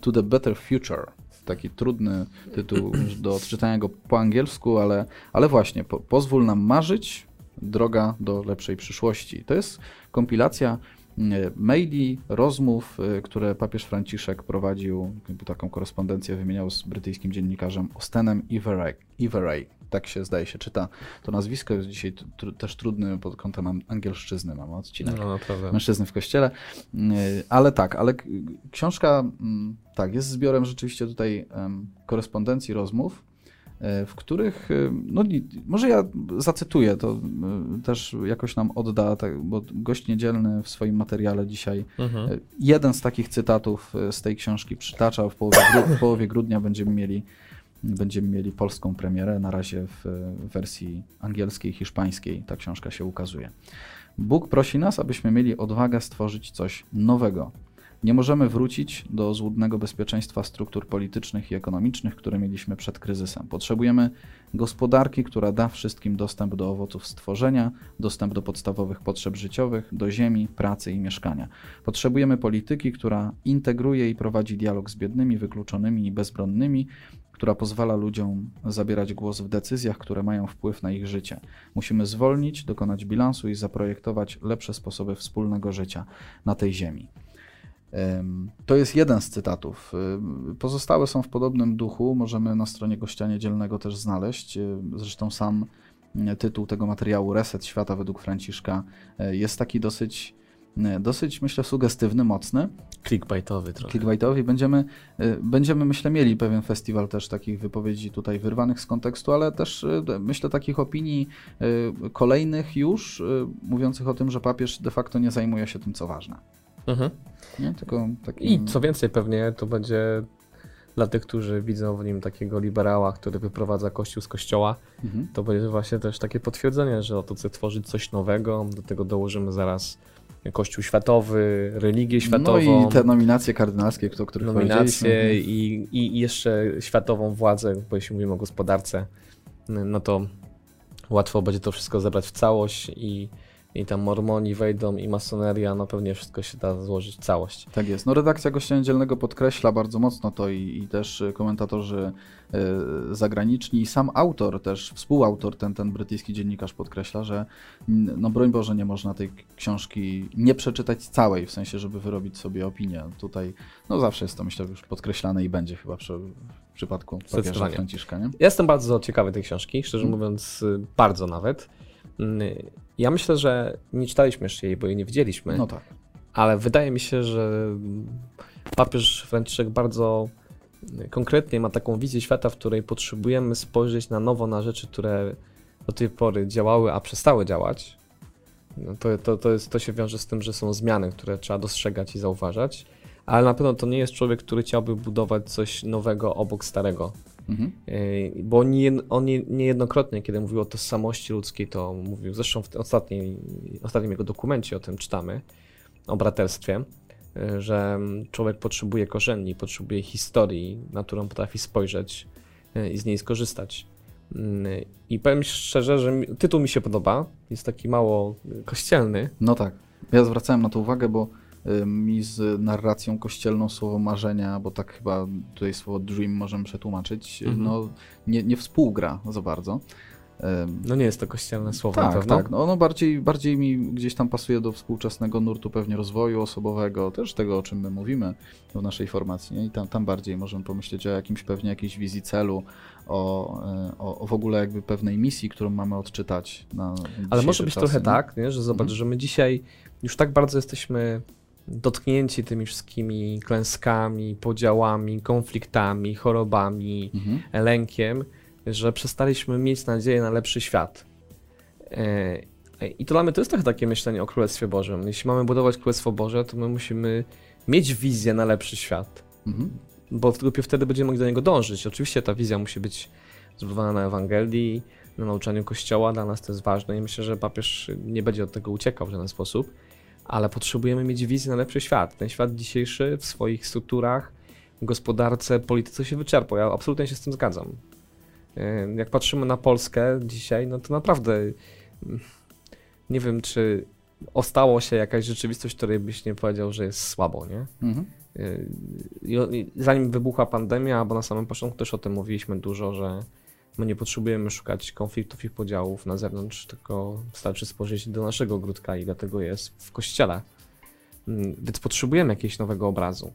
to the better future. Taki trudny tytuł do odczytania go po angielsku, ale, ale właśnie po, pozwól nam marzyć, droga do lepszej przyszłości. To jest kompilacja maili, rozmów, które papież Franciszek prowadził, taką korespondencję wymieniał z brytyjskim dziennikarzem Austinem Ivereigh. Ivereigh, tak się zdaje się czyta to nazwisko, jest dzisiaj tr- też trudny pod kątem angielszczyzny, mamy odcinek no, mężczyzny w kościele, ale tak, ale książka tak jest zbiorem rzeczywiście tutaj um, korespondencji, rozmów, w których, no może ja zacytuję, to też jakoś nam odda, tak, bo Gość Niedzielny w swoim materiale dzisiaj mhm. jeden z takich cytatów z tej książki przytacza, w połowie, w połowie grudnia będziemy mieli, będziemy mieli polską premierę, na razie w wersji angielskiej, hiszpańskiej ta książka się ukazuje. Bóg prosi nas, abyśmy mieli odwagę stworzyć coś nowego. Nie możemy wrócić do złudnego bezpieczeństwa struktur politycznych i ekonomicznych, które mieliśmy przed kryzysem. Potrzebujemy gospodarki, która da wszystkim dostęp do owoców stworzenia, dostęp do podstawowych potrzeb życiowych, do ziemi, pracy i mieszkania. Potrzebujemy polityki, która integruje i prowadzi dialog z biednymi, wykluczonymi i bezbronnymi, która pozwala ludziom zabierać głos w decyzjach, które mają wpływ na ich życie. Musimy zwolnić, dokonać bilansu i zaprojektować lepsze sposoby wspólnego życia na tej ziemi. To jest jeden z cytatów. Pozostałe są w podobnym duchu. Możemy na stronie Gościa Niedzielnego też znaleźć. Zresztą sam tytuł tego materiału, Reset Świata według Franciszka, jest taki dosyć, dosyć myślę, sugestywny, mocny. Clickbaitowy trochę. Clickbaitowy. Będziemy, będziemy, myślę, mieli pewien festiwal też takich wypowiedzi tutaj wyrwanych z kontekstu, ale też, myślę, takich opinii kolejnych już, mówiących o tym, że papież de facto nie zajmuje się tym, co ważne. Mhm. Nie, tylko taki... I co więcej, pewnie to będzie dla tych, którzy widzą w nim takiego liberała, który wyprowadza Kościół z Kościoła, mhm. to będzie właśnie też takie potwierdzenie, że oto chce tworzyć coś nowego, do tego dołożymy zaraz Kościół światowy, religię światową. No i te nominacje kardynalskie, o których nominacje powiedzieliśmy. I, i jeszcze światową władzę, bo jeśli mówimy o gospodarce, no to łatwo będzie to wszystko zebrać w całość i i tam mormoni wejdą i masoneria, no pewnie wszystko się da złożyć w całość. Tak jest. No redakcja Gościa Niedzielnego podkreśla bardzo mocno to i, i też komentatorzy y, zagraniczni i sam autor też, współautor, ten, ten brytyjski dziennikarz podkreśla, że no broń Boże nie można tej książki nie przeczytać całej, w sensie, żeby wyrobić sobie opinię. Tutaj no zawsze jest to, myślę, już podkreślane i będzie chyba przy... w przypadku papieża Franciszka. Nie? Jestem bardzo ciekawy tej książki, szczerze hmm. mówiąc, bardzo nawet. Ja myślę, że nie czytaliśmy jeszcze jej, bo jej nie widzieliśmy, no tak. Ale wydaje mi się, że papież Franciszek bardzo konkretnie ma taką wizję świata, w której potrzebujemy spojrzeć na nowo na rzeczy, które do tej pory działały, a przestały działać. To, to, to, jest, to się wiąże z tym, że są zmiany, które trzeba dostrzegać i zauważać. Ale na pewno to nie jest człowiek, który chciałby budować coś nowego obok starego. Mhm. Bo on niejednokrotnie, kiedy mówił o tożsamości ludzkiej, to mówił, zresztą w ostatniej, ostatnim jego dokumencie o tym czytamy, o braterstwie, że człowiek potrzebuje korzeni, potrzebuje historii, na którą potrafi spojrzeć i z niej skorzystać. I powiem szczerze, że tytuł mi się podoba, jest taki mało kościelny. No tak, ja zwracałem na to uwagę, bo mi z narracją kościelną słowo marzenia, bo tak chyba tutaj słowo dream możemy przetłumaczyć, mhm. no nie, nie współgra za bardzo. No nie jest to kościelne słowo. Tak, pewno. tak. No, no bardziej, bardziej mi gdzieś tam pasuje do współczesnego nurtu pewnie rozwoju osobowego, też tego, o czym my mówimy w naszej formacji. Nie? I tam, tam bardziej możemy pomyśleć o jakimś pewnie jakiejś wizji celu, o, o, o w ogóle jakby pewnej misji, którą mamy odczytać. Na Ale może być czasy, trochę nie? tak, nie? że zobacz, mhm. że my dzisiaj już tak bardzo jesteśmy dotknięci tymi wszystkimi klęskami, podziałami, konfliktami, chorobami, mhm. lękiem, że przestaliśmy mieć nadzieję na lepszy świat. I to dla mnie to jest trochę takie myślenie o Królestwie Bożym. Jeśli mamy budować Królestwo Boże, to my musimy mieć wizję na lepszy świat, mhm. bo dopiero wtedy będziemy mogli do niego dążyć. Oczywiście ta wizja musi być zbudowana na Ewangelii, na nauczaniu Kościoła, dla nas to jest ważne i myślę, że papież nie będzie od tego uciekał w żaden sposób. Ale potrzebujemy mieć wizję na lepszy świat. Ten świat dzisiejszy w swoich strukturach, gospodarce, polityce się wyczerpał. Ja absolutnie się z tym zgadzam. Jak patrzymy na Polskę dzisiaj, no to naprawdę nie wiem, czy ostało się jakaś rzeczywistość, której byś nie powiedział, że jest słabo, nie? Mhm. Zanim wybuchła pandemia, bo na samym początku też o tym mówiliśmy dużo, że my nie potrzebujemy szukać konfliktów i podziałów na zewnątrz, tylko wystarczy spojrzeć do naszego ogródka i dlatego jest w Kościele. Więc potrzebujemy jakiegoś nowego obrazu,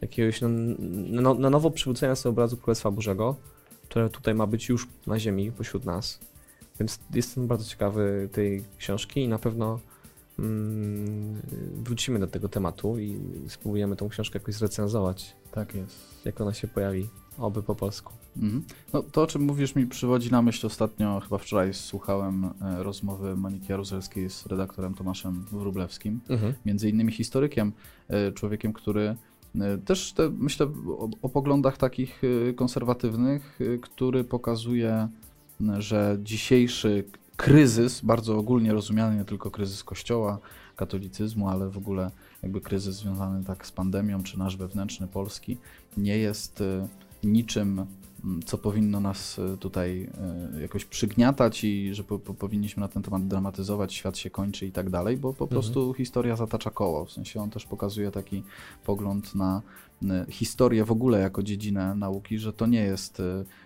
jakiegoś no, no, na nowo przywrócenia sobie obrazu Królestwa Bożego, które tutaj ma być już na ziemi, pośród nas. Więc jestem bardzo ciekawy tej książki i na pewno mm, wrócimy do tego tematu i spróbujemy tą książkę jakoś zrecenzować. Tak jest. Jak ona się pojawi, oby po polsku. Mm-hmm. No, to, o czym mówisz, mi przywodzi na myśl ostatnio, chyba wczoraj słuchałem rozmowy Moniki Jaruzelskiej z redaktorem Tomaszem Wróblewskim, mm-hmm. między innymi historykiem, człowiekiem, który też te, myślę o, o poglądach takich konserwatywnych, który pokazuje, że dzisiejszy kryzys, bardzo ogólnie rozumiany, nie tylko kryzys Kościoła, katolicyzmu, ale w ogóle jakby kryzys związany tak z pandemią, czy nasz wewnętrzny Polski, nie jest niczym, co powinno nas tutaj jakoś przygniatać i że po, po, powinniśmy na ten temat dramatyzować, świat się kończy i tak dalej, bo po mhm. prostu historia zatacza koło. W sensie on też pokazuje taki pogląd na historię w ogóle jako dziedzinę nauki, że to nie jest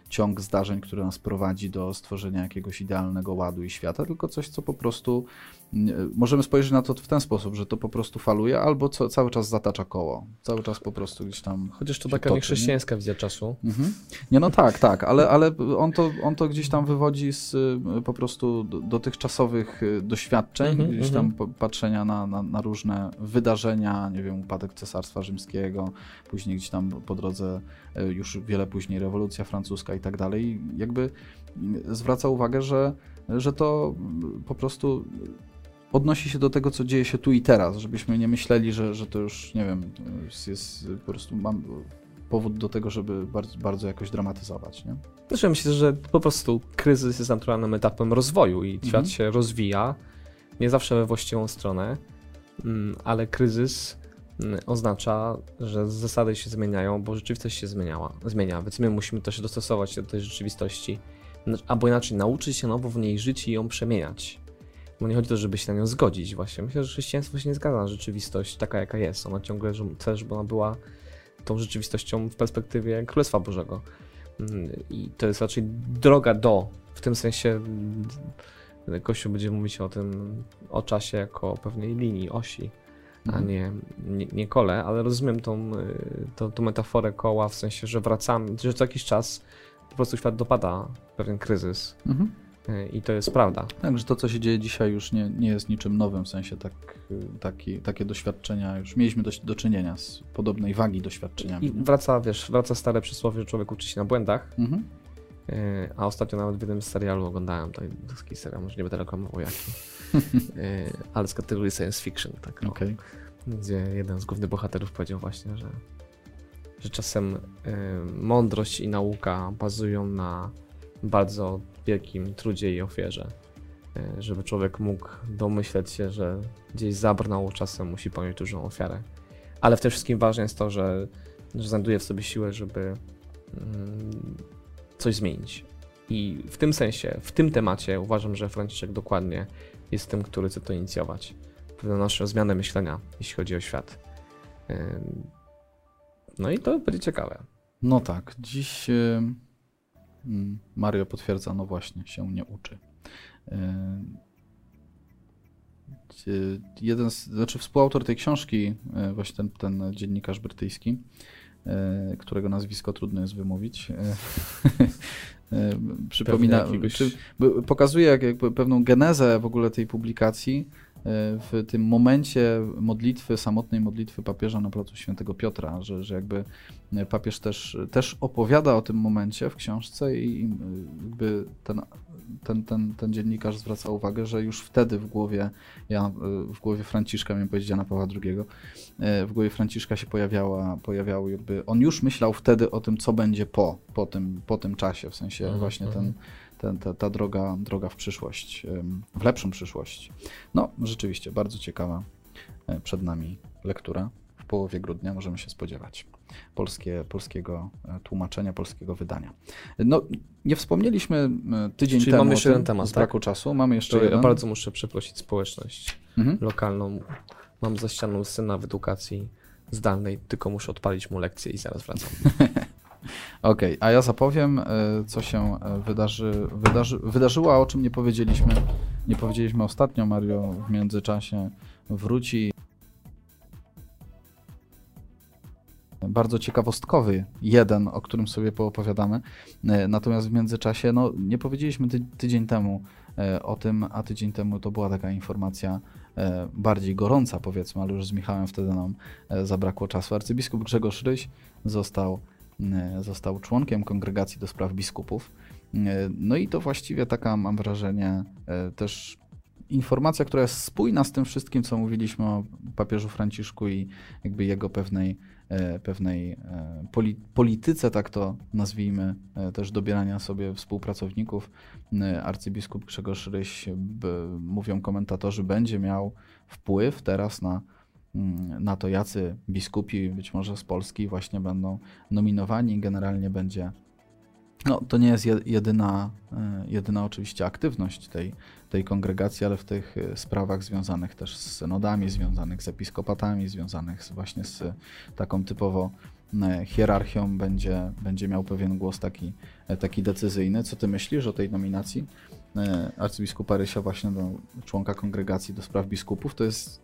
ciąg zdarzeń, który nas prowadzi do stworzenia jakiegoś idealnego ładu i świata, tylko coś, co po prostu możemy spojrzeć na to w ten sposób, że to po prostu faluje albo co, cały czas zatacza koło. Cały czas po prostu gdzieś tam. Chociaż to taka niechrześcijańska wizja czasu. Mhm. Nie, no tak, tak, ale, ale on, to, on to gdzieś tam wywodzi z po prostu dotychczasowych doświadczeń, mm-hmm, gdzieś tam mm-hmm. patrzenia na, na, na różne wydarzenia, nie wiem, upadek Cesarstwa Rzymskiego, później gdzieś tam po drodze, już wiele później rewolucja francuska i tak dalej. Jakby zwraca uwagę, że, że to po prostu odnosi się do tego, co dzieje się tu i teraz, żebyśmy nie myśleli, że, że to już, nie wiem, jest po prostu mam powód do tego, żeby bardzo, bardzo jakoś dramatyzować. Nie? Znaczy, myślę, że po prostu kryzys jest naturalnym etapem rozwoju i świat mhm. się rozwija, nie zawsze we właściwą stronę, ale kryzys oznacza, że zasady się zmieniają, bo rzeczywistość się zmieniała, zmienia, więc my musimy też dostosować się do tej rzeczywistości, albo inaczej nauczyć się nowo w niej żyć i ją przemieniać. No nie chodzi też, żeby się na nią zgodzić właśnie. Myślę, że chrześcijaństwo się nie zgadza na rzeczywistość taka, jaka jest. Ona ciągle chce, żeby ona była tą rzeczywistością w perspektywie Królestwa Bożego. I to jest raczej droga do, w tym sensie Kościół będzie mówić o tym, o czasie jako pewnej linii, osi, a nie, nie, nie kole, ale rozumiem tą, tą, tą metaforę koła, w sensie, że wracamy, że co jakiś czas po prostu świat dopada pewien kryzys. Mhm. I to jest prawda. Także to, co się dzieje dzisiaj, już nie, nie jest niczym nowym, w sensie tak, taki, takie doświadczenia, już mieliśmy do, do czynienia z podobnej wagi doświadczeniami. I wraca, wiesz, wraca stare przysłowie, że człowiek uczy się na błędach, mhm. A ostatnio nawet w jednym serialu oglądałem, taki serial, może nie będę reklamował jaki, ale z kategorii science fiction, tak, okay. No, gdzie jeden z głównych bohaterów powiedział właśnie, że, że czasem y, mądrość i nauka bazują na bardzo wielkim trudzie i ofierze, żeby człowiek mógł domyśleć się, że gdzieś zabrnął, czasem musi ponieść dużą ofiarę. Ale w tym wszystkim ważne jest to, że, że znajduje w sobie siłę, żeby coś zmienić. I w tym sensie, w tym temacie uważam, że Franciszek dokładnie jest tym, który chce to inicjować. Pewną naszą zmianę myślenia, jeśli chodzi o świat. No i to będzie ciekawe. No tak, dziś... Mario potwierdza, no właśnie, się nie uczy. Jeden z, znaczy współautor tej książki, właśnie ten, ten dziennikarz brytyjski, którego nazwisko trudno jest wymówić, przypomina, jakiegoś... czy, pokazuje jakby pewną genezę w ogóle tej publikacji w tym momencie modlitwy, samotnej modlitwy papieża na placu Świętego Piotra, że, że jakby papież też, też opowiada o tym momencie w książce i jakby ten, ten, ten, ten dziennikarz zwraca uwagę, że już wtedy w głowie, ja, w głowie Franciszka, miałem powiedzieć Jana Pawła drugiego, w głowie Franciszka się pojawiała, pojawiał jakby, on już myślał wtedy o tym, co będzie po, po, tym, po tym czasie, w sensie mm, właśnie mm. ten Ten, ta, ta droga, droga w przyszłość, w lepszą przyszłość. No, rzeczywiście, bardzo ciekawa przed nami lektura. W połowie grudnia możemy się spodziewać polskie, polskiego tłumaczenia, polskiego wydania. No, nie wspomnieliśmy tydzień Czyli temu mamy jeszcze ten temat, z braku tak? czasu. Mamy jeszcze ja jeden. Bardzo muszę przeprosić społeczność mhm. lokalną. Mam za ścianą syna w edukacji zdalnej, tylko muszę odpalić mu lekcję i zaraz wracam. Okej, okay, a ja zapowiem, co się wydarzy, wydarzy, wydarzyło, a o czym nie powiedzieliśmy, nie powiedzieliśmy ostatnio. Mario w międzyczasie wróci. Bardzo ciekawostkowy jeden, o którym sobie poopowiadamy. Natomiast w międzyczasie, no, nie powiedzieliśmy ty, tydzień temu o tym, a tydzień temu to była taka informacja bardziej gorąca, powiedzmy, ale już z Michałem wtedy nam zabrakło czasu. Arcybiskup Grzegorz Ryś został został członkiem Kongregacji do Spraw Biskupów. No i to właściwie taka, mam wrażenie, też informacja, która jest spójna z tym wszystkim, co mówiliśmy o papieżu Franciszku i jakby jego pewnej, pewnej polityce, tak to nazwijmy, też dobierania sobie współpracowników. Arcybiskup Grzegorz Ryś, mówią komentatorzy, będzie miał wpływ teraz na na to, jacy biskupi, być może z Polski, właśnie będą nominowani. Generalnie będzie, no to nie jest jedyna, jedyna oczywiście aktywność tej, tej kongregacji, ale w tych sprawach związanych też z synodami, związanych z episkopatami, związanych z, właśnie z taką typowo hierarchią będzie, będzie miał pewien głos taki, taki decyzyjny. Co ty myślisz o tej nominacji arcybiskupa Rysia właśnie do członka Kongregacji do Spraw Biskupów? To jest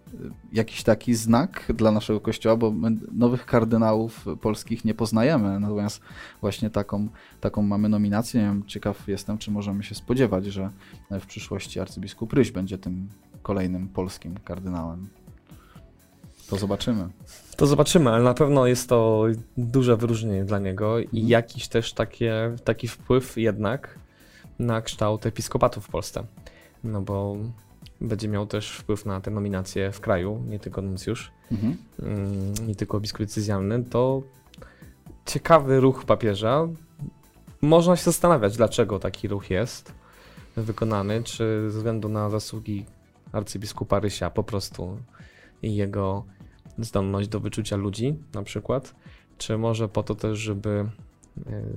jakiś taki znak dla naszego Kościoła, bo my nowych kardynałów polskich nie poznajemy, natomiast właśnie taką, taką mamy nominację. Nie wiem, ciekaw jestem, czy możemy się spodziewać, że w przyszłości arcybiskup Ryś będzie tym kolejnym polskim kardynałem. To zobaczymy. To zobaczymy, ale na pewno jest to duże wyróżnienie dla niego i hmm. jakiś też takie, taki wpływ jednak na kształt episkopatu w Polsce. No bo będzie miał też wpływ na te nominacje w kraju, nie tylko nuncjusz, mhm. nie tylko biskup decyzjalny. To ciekawy ruch papieża. Można się zastanawiać, dlaczego taki ruch jest wykonany, czy ze względu na zasługi arcybiskupa Rysia po prostu i jego zdolność do wyczucia ludzi na przykład, czy może po to też, żeby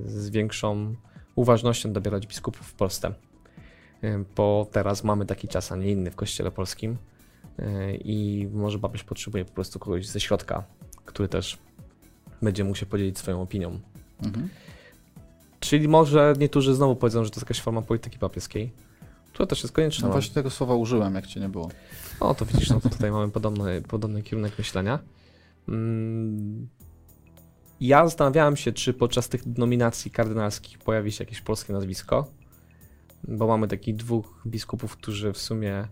z większą uważnością dobierać biskupów w Polsce. bo teraz mamy taki czas, a nie inny w kościele polskim i może papież potrzebuje po prostu kogoś ze środka, który też będzie mógł się podzielić swoją opinią. Mhm. Czyli może niektórzy znowu powiedzą, że to jest jakaś forma polityki papieskiej, która też jest konieczna. No właśnie tego słowa użyłem, jak cię nie było. No to widzisz, no to tutaj mamy podobny, podobny kierunek myślenia. Ja zastanawiałem się, czy podczas tych nominacji kardynalskich pojawi się jakieś polskie nazwisko, bo mamy takich dwóch biskupów, którzy w sumie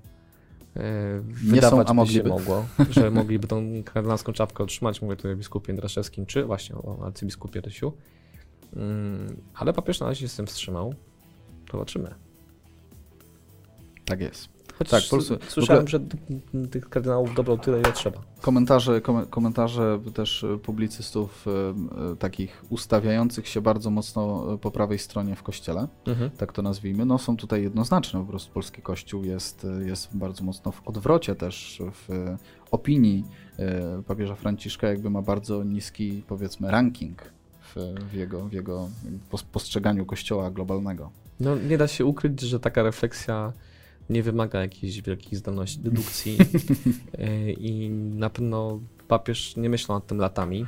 yy, wydawać by się mogło, że mogliby tą kardynalską czapkę otrzymać. Mówię tutaj o biskupie Jędraszewskim, czy właśnie o arcybiskupie Rysiu. Yy, ale papież na razie się z tym wstrzymał. Zobaczymy. Tak jest. Chociaż tak, po prostu, słyszałem, ogóle... że tych kardynałów dobrał tyle, ile trzeba. Komentarze, kom, komentarze też publicystów y, y, takich ustawiających się bardzo mocno po prawej stronie w kościele, mhm. tak to nazwijmy, no są tutaj jednoznaczne. Po prostu polski kościół jest, jest bardzo mocno w odwrocie też w y, opinii y, papieża Franciszka, jakby ma bardzo niski, powiedzmy, ranking w, w jego, w jego postrzeganiu kościoła globalnego. No nie da się ukryć, że taka refleksja nie wymaga jakiejś wielkiej zdolności dedukcji i na pewno papież nie myślał nad tym latami.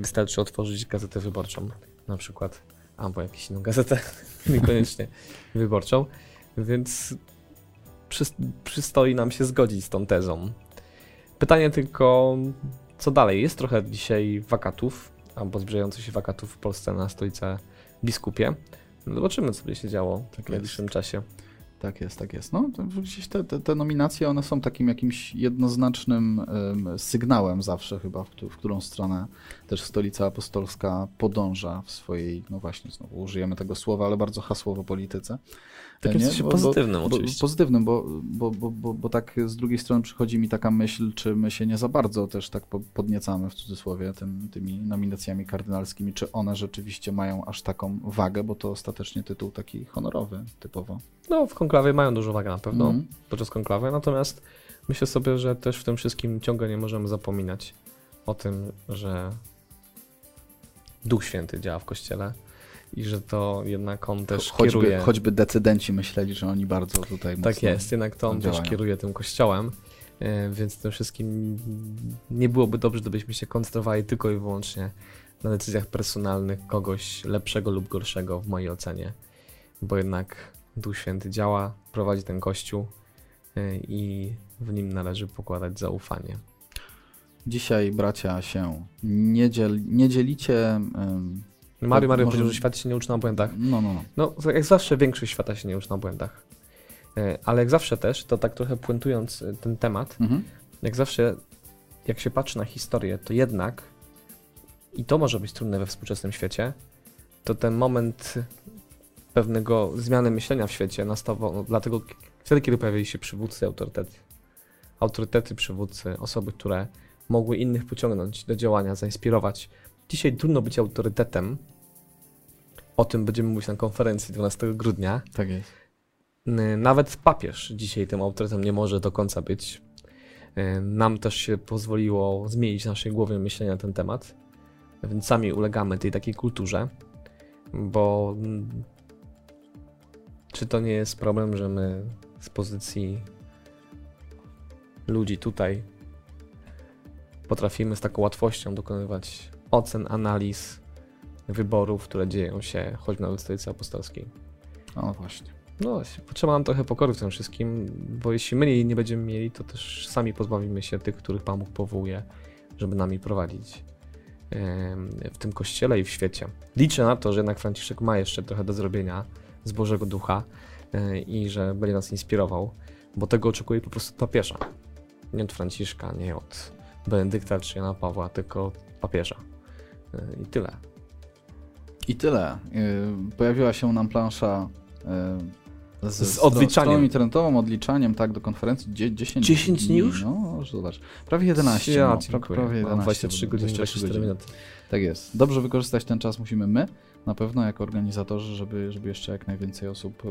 Wystarczy otworzyć gazetę wyborczą na przykład, albo jakąś inną gazetę, niekoniecznie wyborczą, więc przy, przystoi nam się zgodzić z tą tezą. Pytanie tylko, co dalej? Jest trochę dzisiaj wakatów, albo zbliżających się wakatów w Polsce na stolicę biskupie. Zobaczymy, co będzie się działo tak w najbliższym czasie. Tak jest, tak jest. No, gdzieś te, te, te nominacje, one są takim jakimś jednoznacznym um, sygnałem zawsze chyba, w, w którą stronę też Stolica Apostolska podąża w swojej, no właśnie, znowu użyjemy tego słowa, ale bardzo hasłowo polityce. Takim sensie pozytywnym bo, bo, oczywiście. Pozytywnym, bo, bo, bo, bo, bo tak z drugiej strony przychodzi mi taka myśl, czy my się nie za bardzo też tak podniecamy w cudzysłowie tym, tymi nominacjami kardynalskimi, czy one rzeczywiście mają aż taką wagę, bo to ostatecznie tytuł taki honorowy typowo. No w konklawie mają dużą wagę na pewno, mm. podczas konklawy, natomiast myślę sobie, że też w tym wszystkim ciągle nie możemy zapominać o tym, że Duch Święty działa w Kościele. I że to jednak on też choćby, kieruje... Choćby decydenci myśleli, że oni bardzo tutaj mocno tak jest, jednak to on działają. Też kieruje tym kościołem, więc tym wszystkim nie byłoby dobrze, gdybyśmy się koncentrowali tylko i wyłącznie na decyzjach personalnych kogoś lepszego lub gorszego w mojej ocenie, bo jednak Duch Święty działa, prowadzi ten kościół i w nim należy pokładać zaufanie. Dzisiaj, bracia, się nie, dziel, nie dzielicie... Ym... Mario, Mario powiedział, że świat się nie uczy na błędach. No, no, no. No, jak zawsze większość świata się nie uczy na błędach. Ale jak zawsze też, to tak trochę puentując ten temat, mhm. jak zawsze, jak się patrzy na historię, to jednak, i to może być trudne we współczesnym świecie, to ten moment pewnego zmiany myślenia w świecie nastawał, no, dlatego wtedy, kiedy pojawili się przywódcy, autorytety. Autorytety, przywódcy, osoby, które mogły innych pociągnąć do działania, zainspirować. Dzisiaj trudno być autorytetem. O tym będziemy mówić na konferencji dwunastego grudnia. Tak jest. Nawet papież dzisiaj tym autorytetem nie może do końca być. Nam też się pozwoliło zmienić w naszej głowie myślenie na ten temat. Więc sami ulegamy tej takiej kulturze, bo czy to nie jest problem, że my z pozycji ludzi tutaj potrafimy z taką łatwością dokonywać ocen, analiz, wyborów, które dzieją się choćby nawet w Stolicy Apostolskiej. No właśnie. No właśnie, potrzeba nam trochę pokory w tym wszystkim, bo jeśli my jej nie będziemy mieli, to też sami pozbawimy się tych, których Pan Bóg powołuje, żeby nami prowadzić w tym Kościele i w świecie. Liczę na to, że jednak Franciszek ma jeszcze trochę do zrobienia z Bożego Ducha i że będzie nas inspirował, bo tego oczekuje po prostu papieża. Nie od Franciszka, nie od Benedykta czy Jana Pawła, tylko od papieża. I tyle. I tyle. Pojawiła się nam plansza z, z odliczaniem. Z internetową, odliczaniem, tak, do konferencji. dziesięć dni już? No, zobacz. Prawie jedenaście. Ja, no, prawie jedenaście. dwadzieścia trzy godziny, dwadzieścia cztery minuty. Tak jest. Dobrze wykorzystać ten czas musimy my, na pewno jako organizatorzy, żeby, żeby jeszcze jak najwięcej osób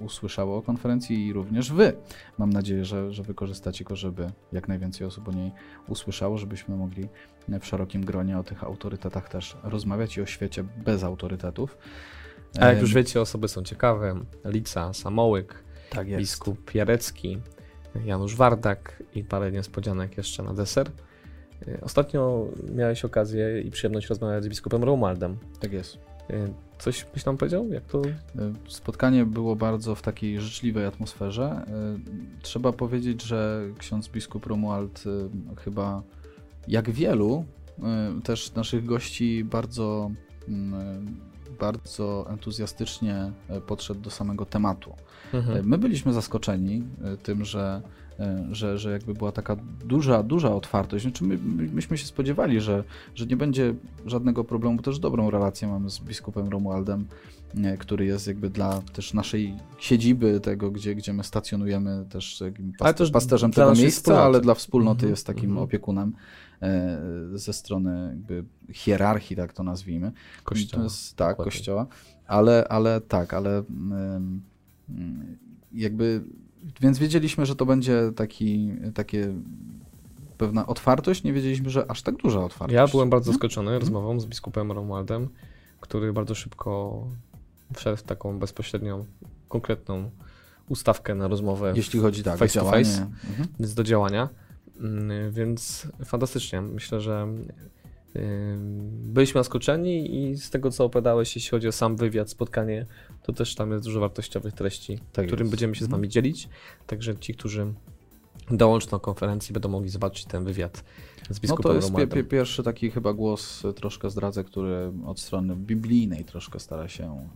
usłyszało o konferencji i również wy. Mam nadzieję, że, że wykorzystacie go, żeby jak najwięcej osób o niej usłyszało, żebyśmy mogli w szerokim gronie o tych autorytetach też rozmawiać i o świecie bez autorytetów. A jak już wiecie, osoby są ciekawe. Lica Samołyk, tak jest. Biskup Jarecki, Janusz Wardak i parę niespodzianek jeszcze na deser. Ostatnio miałeś okazję i przyjemność rozmawiać z biskupem Romualdem. Tak jest. Coś byś nam powiedział? Jak to? Spotkanie było bardzo w takiej życzliwej atmosferze. Trzeba powiedzieć, że ksiądz biskup Romuald chyba jak wielu też naszych gości bardzo, bardzo entuzjastycznie podszedł do samego tematu. Mhm. My byliśmy zaskoczeni tym, że Że, że jakby była taka duża, duża otwartość. Znaczy my, myśmy się spodziewali, że, że nie będzie żadnego problemu, też dobrą relację mamy z biskupem Romualdem, który jest jakby dla też naszej siedziby, tego, gdzie, gdzie my stacjonujemy, też, pas, też pasterzem tego miejsca, wspólnoty. Ale dla wspólnoty mhm. jest takim mhm. opiekunem ze strony jakby hierarchii, tak to nazwijmy. Kościoła. To jest, tak, Dokładnie. Kościoła. Ale, ale tak, ale jakby... Więc wiedzieliśmy, że to będzie taki, takie pewna otwartość, nie wiedzieliśmy, że aż tak duża otwartość. Ja byłem bardzo zaskoczony hmm? rozmową z biskupem Romualdem, który bardzo szybko wszedł w taką bezpośrednią, konkretną ustawkę na rozmowę. Jeśli chodzi tak, face to face, mhm. więc do działania. Więc fantastycznie. Myślę, że byliśmy zaskoczeni i z tego, co opowiadałeś, jeśli chodzi o sam wywiad, spotkanie, to też tam jest dużo wartościowych treści, tak którym jest. Będziemy się z wami dzielić. Także ci, którzy dołączą do konferencji, będą mogli zobaczyć ten wywiad z biskupem Romualdem. No to jest pi- pi- pierwszy taki chyba głos, troszkę zdradzę, który od strony biblijnej troszkę stara się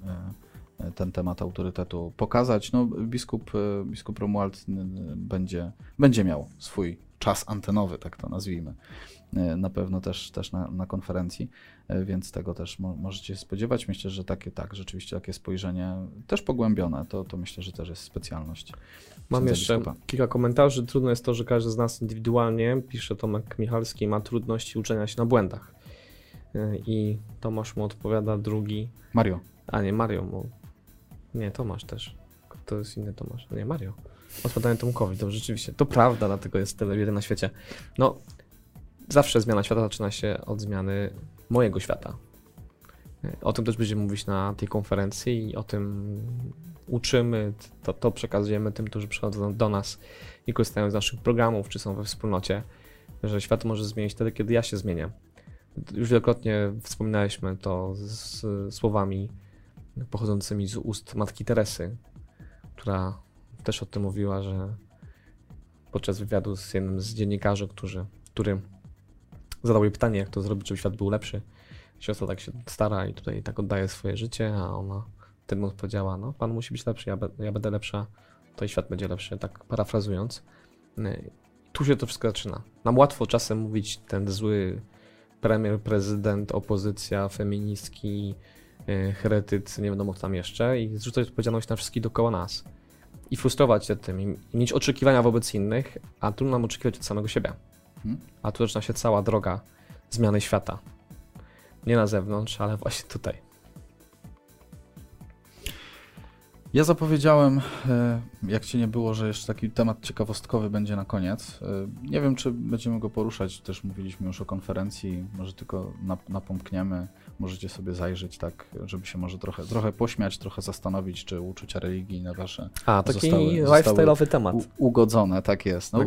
ten temat autorytetu pokazać. No, biskup, biskup Romuald będzie, będzie miał swój czas antenowy, tak to nazwijmy. Na pewno też, też na, na konferencji, więc tego też mo- możecie się spodziewać. Myślę, że takie tak, rzeczywiście takie spojrzenie też pogłębione, to, to myślę, że też jest specjalność. Mam jeszcze biskupa. Kilka komentarzy. Trudno jest to, że każdy z nas indywidualnie, pisze Tomek Michalski, ma trudności uczenia się na błędach. I Tomasz mu odpowiada drugi... Mario. A nie, Mario mu... Nie, Tomasz też. To jest inny Tomasz. Nie, Mario. Odpowiadanie Tomkowi, to rzeczywiście. To prawda, dlatego jest tyle biedy na świecie. No... Zawsze zmiana świata zaczyna się od zmiany mojego świata. O tym też będziemy mówić na tej konferencji i o tym uczymy, to, to przekazujemy tym, którzy przychodzą do nas i korzystają z naszych programów, czy są we wspólnocie, że świat może zmienić wtedy, kiedy ja się zmienię. Już wielokrotnie wspominaliśmy to z słowami pochodzącymi z ust Matki Teresy, która też o tym mówiła, że podczas wywiadu z jednym z dziennikarzy, którzy który zadał jej pytanie, jak to zrobić, żeby świat był lepszy. Siostra tak się stara i tutaj tak oddaje swoje życie, a ona tym odpowiedziała, no pan musi być lepszy, ja, be, ja będę lepsza, to i świat będzie lepszy, tak parafrazując. Tu się to wszystko zaczyna. Nam łatwo czasem mówić ten zły premier, prezydent, opozycja, feministki, heretycy, nie wiadomo co tam jeszcze i zrzucać odpowiedzialność na wszystkich dookoła nas. I frustrować się tym, i mieć oczekiwania wobec innych, a trudno nam oczekiwać od samego siebie. Hmm? A tu zaczyna się cała droga zmiany świata. Nie na zewnątrz, ale właśnie tutaj. Ja zapowiedziałem, jak cię nie było, że jeszcze taki temat ciekawostkowy będzie na koniec. Nie wiem, czy będziemy go poruszać, też mówiliśmy już o konferencji, może tylko napomkniemy, możecie sobie zajrzeć tak, żeby się może trochę, trochę pośmiać, trochę zastanowić, czy uczucia religijne wasze A, taki zostały, lifestyle'owy temat. U, ugodzone, tak jest. No,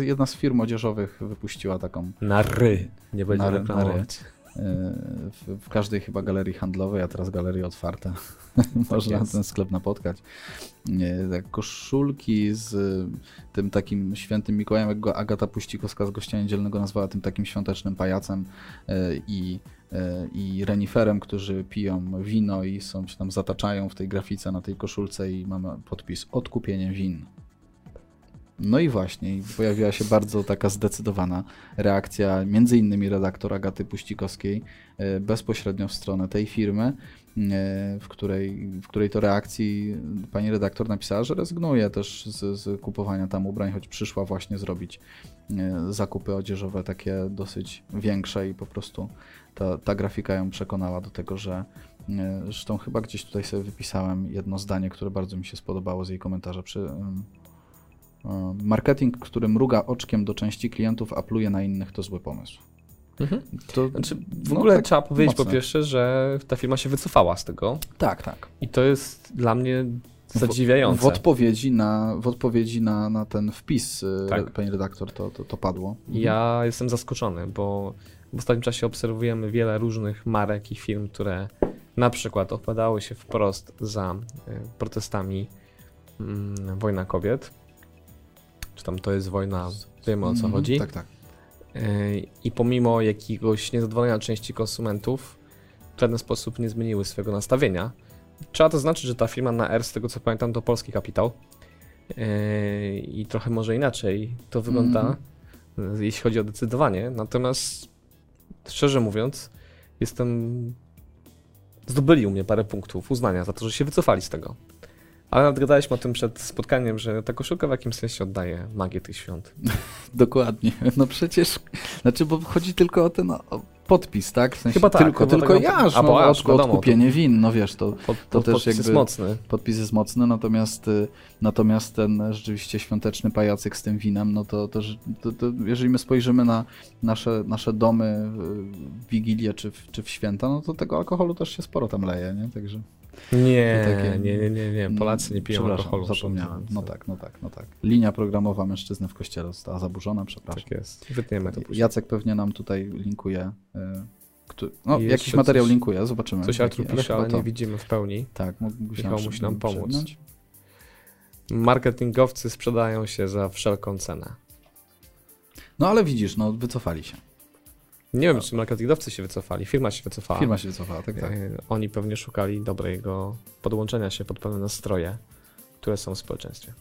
jedna z firm odzieżowych wypuściła taką... Na ry, nie będziemy reklamować. W, w każdej chyba galerii handlowej, a teraz galerie otwarte, tak można jest. Ten sklep napotkać. Koszulki z tym takim świętym Mikołajem, jak go Agata Puścikowska z Gościa Niedzielnego nazwała, tym takim świątecznym pajacem i, i reniferem, którzy piją wino i są się tam zataczają w tej grafice na tej koszulce i mamy podpis odkupienie win. No i właśnie, pojawiła się bardzo taka zdecydowana reakcja, między innymi redaktora Agaty Puścikowskiej, bezpośrednio w stronę tej firmy, w której, w której to reakcji pani redaktor napisała, że rezygnuje też z, z kupowania tam ubrań, choć przyszła właśnie zrobić zakupy odzieżowe takie dosyć większe i po prostu ta, ta grafika ją przekonała do tego, że zresztą chyba gdzieś tutaj sobie wypisałem jedno zdanie, które bardzo mi się spodobało z jej komentarza przy... Marketing, który mruga oczkiem do części klientów, a pluje na innych, to zły pomysł. Mhm. To, znaczy, w no, ogóle tak trzeba powiedzieć mocno. Po pierwsze, że ta firma się wycofała z tego. Tak, tak. I to jest dla mnie zadziwiające. W, w odpowiedzi, na, w odpowiedzi na, na ten wpis, tak. pani redaktor, to, to, to padło. Mhm. Ja jestem zaskoczony, bo w ostatnim czasie obserwujemy wiele różnych marek i firm, które na przykład opowiadały się wprost za protestami mm, Wojna Kobiet. Czy tam to jest wojna, wiemy o co mm, chodzi. Tak, tak. I pomimo jakiegoś niezadowolenia części konsumentów, w żaden sposób nie zmieniły swojego nastawienia. Trzeba to znaczyć, że ta firma na R, z tego co pamiętam, to polski kapitał. I trochę może inaczej to wygląda, mm. jeśli chodzi o decydowanie. Natomiast szczerze mówiąc, jestem... Zdobyli u mnie parę punktów uznania za to, że się wycofali z tego. Ale nawet gadaliśmy o tym przed spotkaniem, że ta koszulka w jakimś sensie oddaje magię tych świąt. Dokładnie. No przecież, znaczy, bo chodzi tylko o ten o podpis, tak? W sensie chyba tak. Tylko, tylko tego... jaż, a, no, aż, wiadomo, odkupienie to... win, no wiesz, to, pod, to pod, też podpis jakby... jest mocny. Podpis jest mocny, natomiast, natomiast ten rzeczywiście świąteczny pajacyk z tym winem, no to, to, to, to jeżeli my spojrzymy na nasze, nasze domy w Wigilię czy w, czy w święta, no to tego alkoholu też się sporo tam leje, nie? Także... Nie, takie, nie, nie, nie, nie, Polacy nie piją alkoholu. Zapomniałem. No tak, no tak, no tak. Linia programowa mężczyzny w kościele została zaburzona, przepraszam. Tak jest. Wytniemy to później. Jacek pewnie nam tutaj linkuje. Który, no, jakiś materiał coś, linkuje, zobaczymy. Coś Artur pisze, ale to... nie widzimy w pełni. Tak, mógłbyś nam, musi nam pomóc. Przygnąć. Marketingowcy sprzedają się za wszelką cenę. No ale widzisz, no wycofali się. Nie wiem, czy marketingowcy się wycofali, firma się wycofała. Firma się wycofała, tak, tak. Oni pewnie szukali dobrego podłączenia się pod pewne nastroje, które są w społeczeństwie.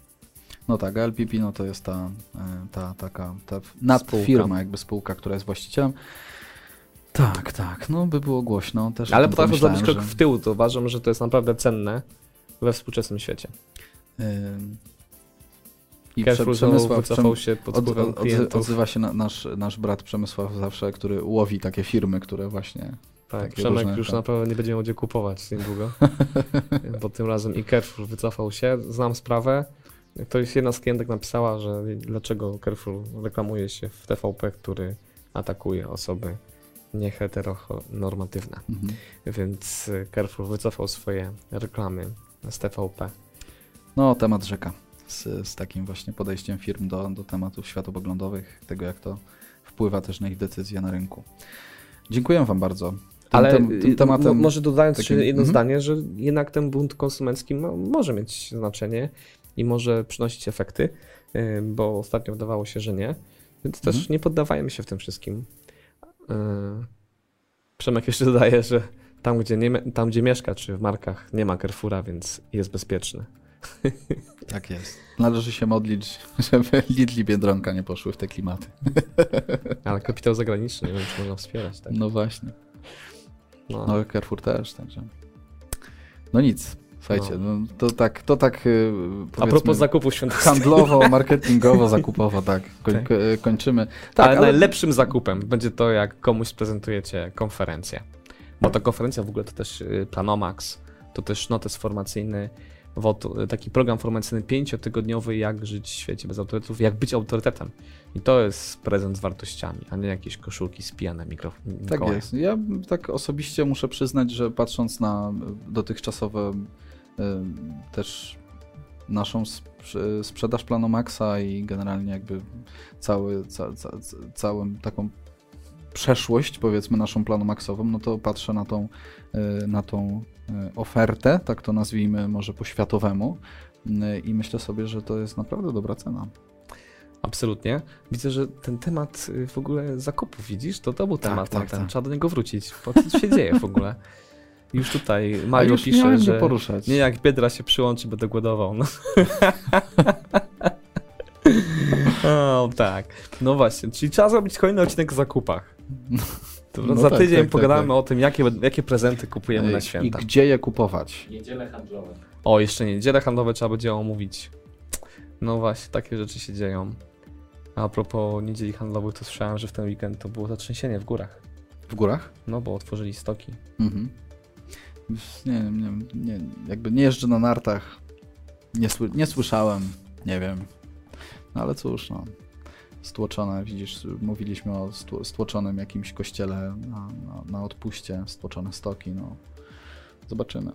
No tak, L P P no to jest ta, ta taka ta nadfirma, jakby spółka, która jest właścicielem. Tak, tak, no by było głośno. Też ale potrafię zrobić krok że... w tył, to uważam, że to jest naprawdę cenne we współczesnym świecie. Y I Przemysław, Przemysław wycofał się pod wpływem klientów. Odzywa się na, nasz, nasz brat Przemysław zawsze, który łowi takie firmy, które właśnie... Tak, Przemek różne, już tak. naprawdę nie będzie miał gdzie kupować niedługo, bo tym razem i Carrefour wycofał się. Znam sprawę, ktoś, jedna z klientek napisała, że dlaczego Carrefour reklamuje się w T V P, który atakuje osoby nieheteronormatywne. Mhm. Więc Carrefour wycofał swoje reklamy z T V P. No, temat rzeka. Z, z takim właśnie podejściem firm do, do tematów światopoglądowych, tego jak to wpływa też na ich decyzje na rynku. Dziękuję wam bardzo. Tym, Ale tym, tym tematem może dodając takim... jeszcze jedno mm-hmm. zdanie, że jednak ten bunt konsumencki ma, może mieć znaczenie i może przynosić efekty, yy, bo ostatnio wydawało się, że nie. Więc też mm-hmm. nie poddawajmy się w tym wszystkim. Yy, Przemek jeszcze dodaje, że tam gdzie, nie, tam gdzie mieszka, czy w markach nie ma Carrefoura, więc jest bezpieczny. Tak jest. Należy się modlić, żeby Lidl i Biedronka nie poszły w te klimaty. Ale kapitał zagraniczny, nie wiem, czy można wspierać. Tak? No właśnie. No, no Carrefour też, także. No nic, słuchajcie, no. No, to tak, to tak a propos zakupów świątecznych. Handlowo, marketingowo, zakupowo, tak, koń, okay. kończymy. Tak, ale, ale najlepszym zakupem będzie to, jak komuś prezentujecie konferencję. Bo ta konferencja w ogóle to też Planomax, to też notes formacyjny, taki program formacyjny pięciotygodniowy, jak żyć w świecie bez autorytetów, jak być autorytetem. I to jest prezent z wartościami, a nie jakieś koszulki spijane mikrofony. Tak jest. Ja tak osobiście muszę przyznać, że patrząc na dotychczasowe też naszą sprzedaż Planomaxa i generalnie jakby cały, ca, ca, całą taką przeszłość, powiedzmy naszą planomaksową, no to patrzę na tą, na tą ofertę, tak to nazwijmy może po światowemu i myślę sobie, że to jest naprawdę dobra cena. Absolutnie. Widzę, że ten temat w ogóle zakupów, widzisz, to to był tak, temat, tak, ten. Tak. Trzeba do niego wrócić, bo co się dzieje w ogóle. Już tutaj Mario już pisze, że poruszać. Nie jak Biedra się przyłączy, będę głodował. No. O tak, no właśnie, czyli trzeba zrobić kolejny odcinek o zakupach. No za tak, tydzień tak, pogadamy tak, tak. o tym, jakie, jakie prezenty kupujemy na święta. I gdzie je kupować. Niedziele handlowe. O, jeszcze niedziele handlowe trzeba będzie omówić. No właśnie, takie rzeczy się dzieją. A propos niedzieli handlowych, to słyszałem, że w ten weekend to było zatrzęsienie w górach. W górach? No, bo otworzyli stoki. Mhm. Nie wiem, nie, nie, jakby nie jeżdżę na nartach, nie, sły, nie słyszałem, nie wiem. No ale cóż, no. stłoczone, widzisz, mówiliśmy o stłoczonym jakimś kościele na, na, na odpuście, stłoczone stoki, no zobaczymy.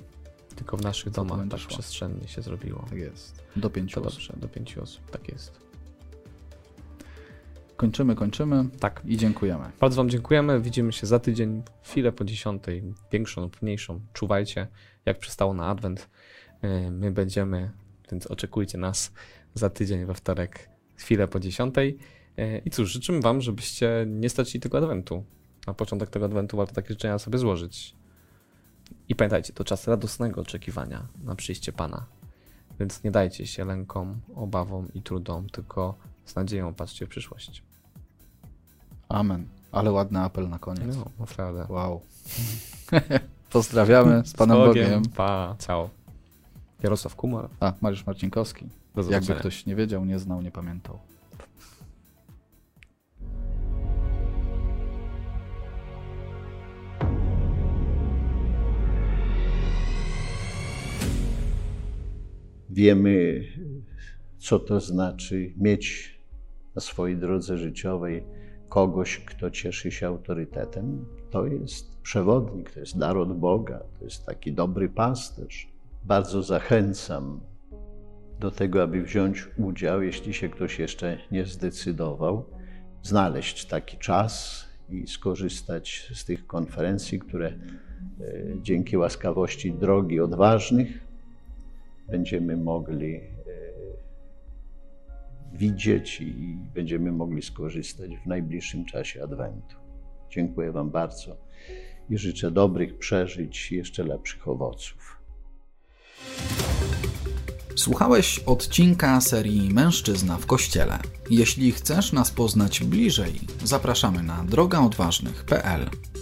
Tylko w naszych domach tak szło. Przestrzennie się zrobiło. Tak jest. Do pięciu to osób. Dobrze, do pięciu osób, tak jest. Kończymy, kończymy. Tak. I dziękujemy. Bardzo wam dziękujemy. Widzimy się za tydzień, chwilę po dziesiątej, większą lub mniejszą. Czuwajcie, jak przystało na Adwent. My będziemy, więc oczekujcie nas za tydzień we wtorek, chwilę po dziesiątej. I cóż, życzymy wam, żebyście nie stracili tego Adwentu. Na początek tego Adwentu warto takie życzenia sobie złożyć. I pamiętajcie, to czas radosnego oczekiwania na przyjście Pana. Więc nie dajcie się lękom, obawom i trudom, tylko z nadzieją patrzcie w przyszłość. Amen. Ale ładny apel na koniec. No, naprawdę. Wow. Pozdrawiamy z Panem z Bogiem. Bogiem. Pa, ciao. Jarosław Kumor. A, Mariusz Marcinkowski. Do zobaczenia. Jakby ktoś nie wiedział, nie znał, nie pamiętał. Wiemy, co to znaczy mieć na swojej drodze życiowej kogoś, kto cieszy się autorytetem. To jest przewodnik, to jest dar od Boga, to jest taki dobry pasterz. Bardzo zachęcam do tego, aby wziąć udział, jeśli się ktoś jeszcze nie zdecydował, znaleźć taki czas i skorzystać z tych konferencji, które dzięki łaskawości Drogi Odważnych będziemy mogli widzieć i będziemy mogli skorzystać w najbliższym czasie Adwentu. Dziękuję wam bardzo i życzę dobrych przeżyć i jeszcze lepszych owoców. Słuchałeś odcinka serii Mężczyzna w Kościele. Jeśli chcesz nas poznać bliżej, zapraszamy na droga odważnych kropka p l.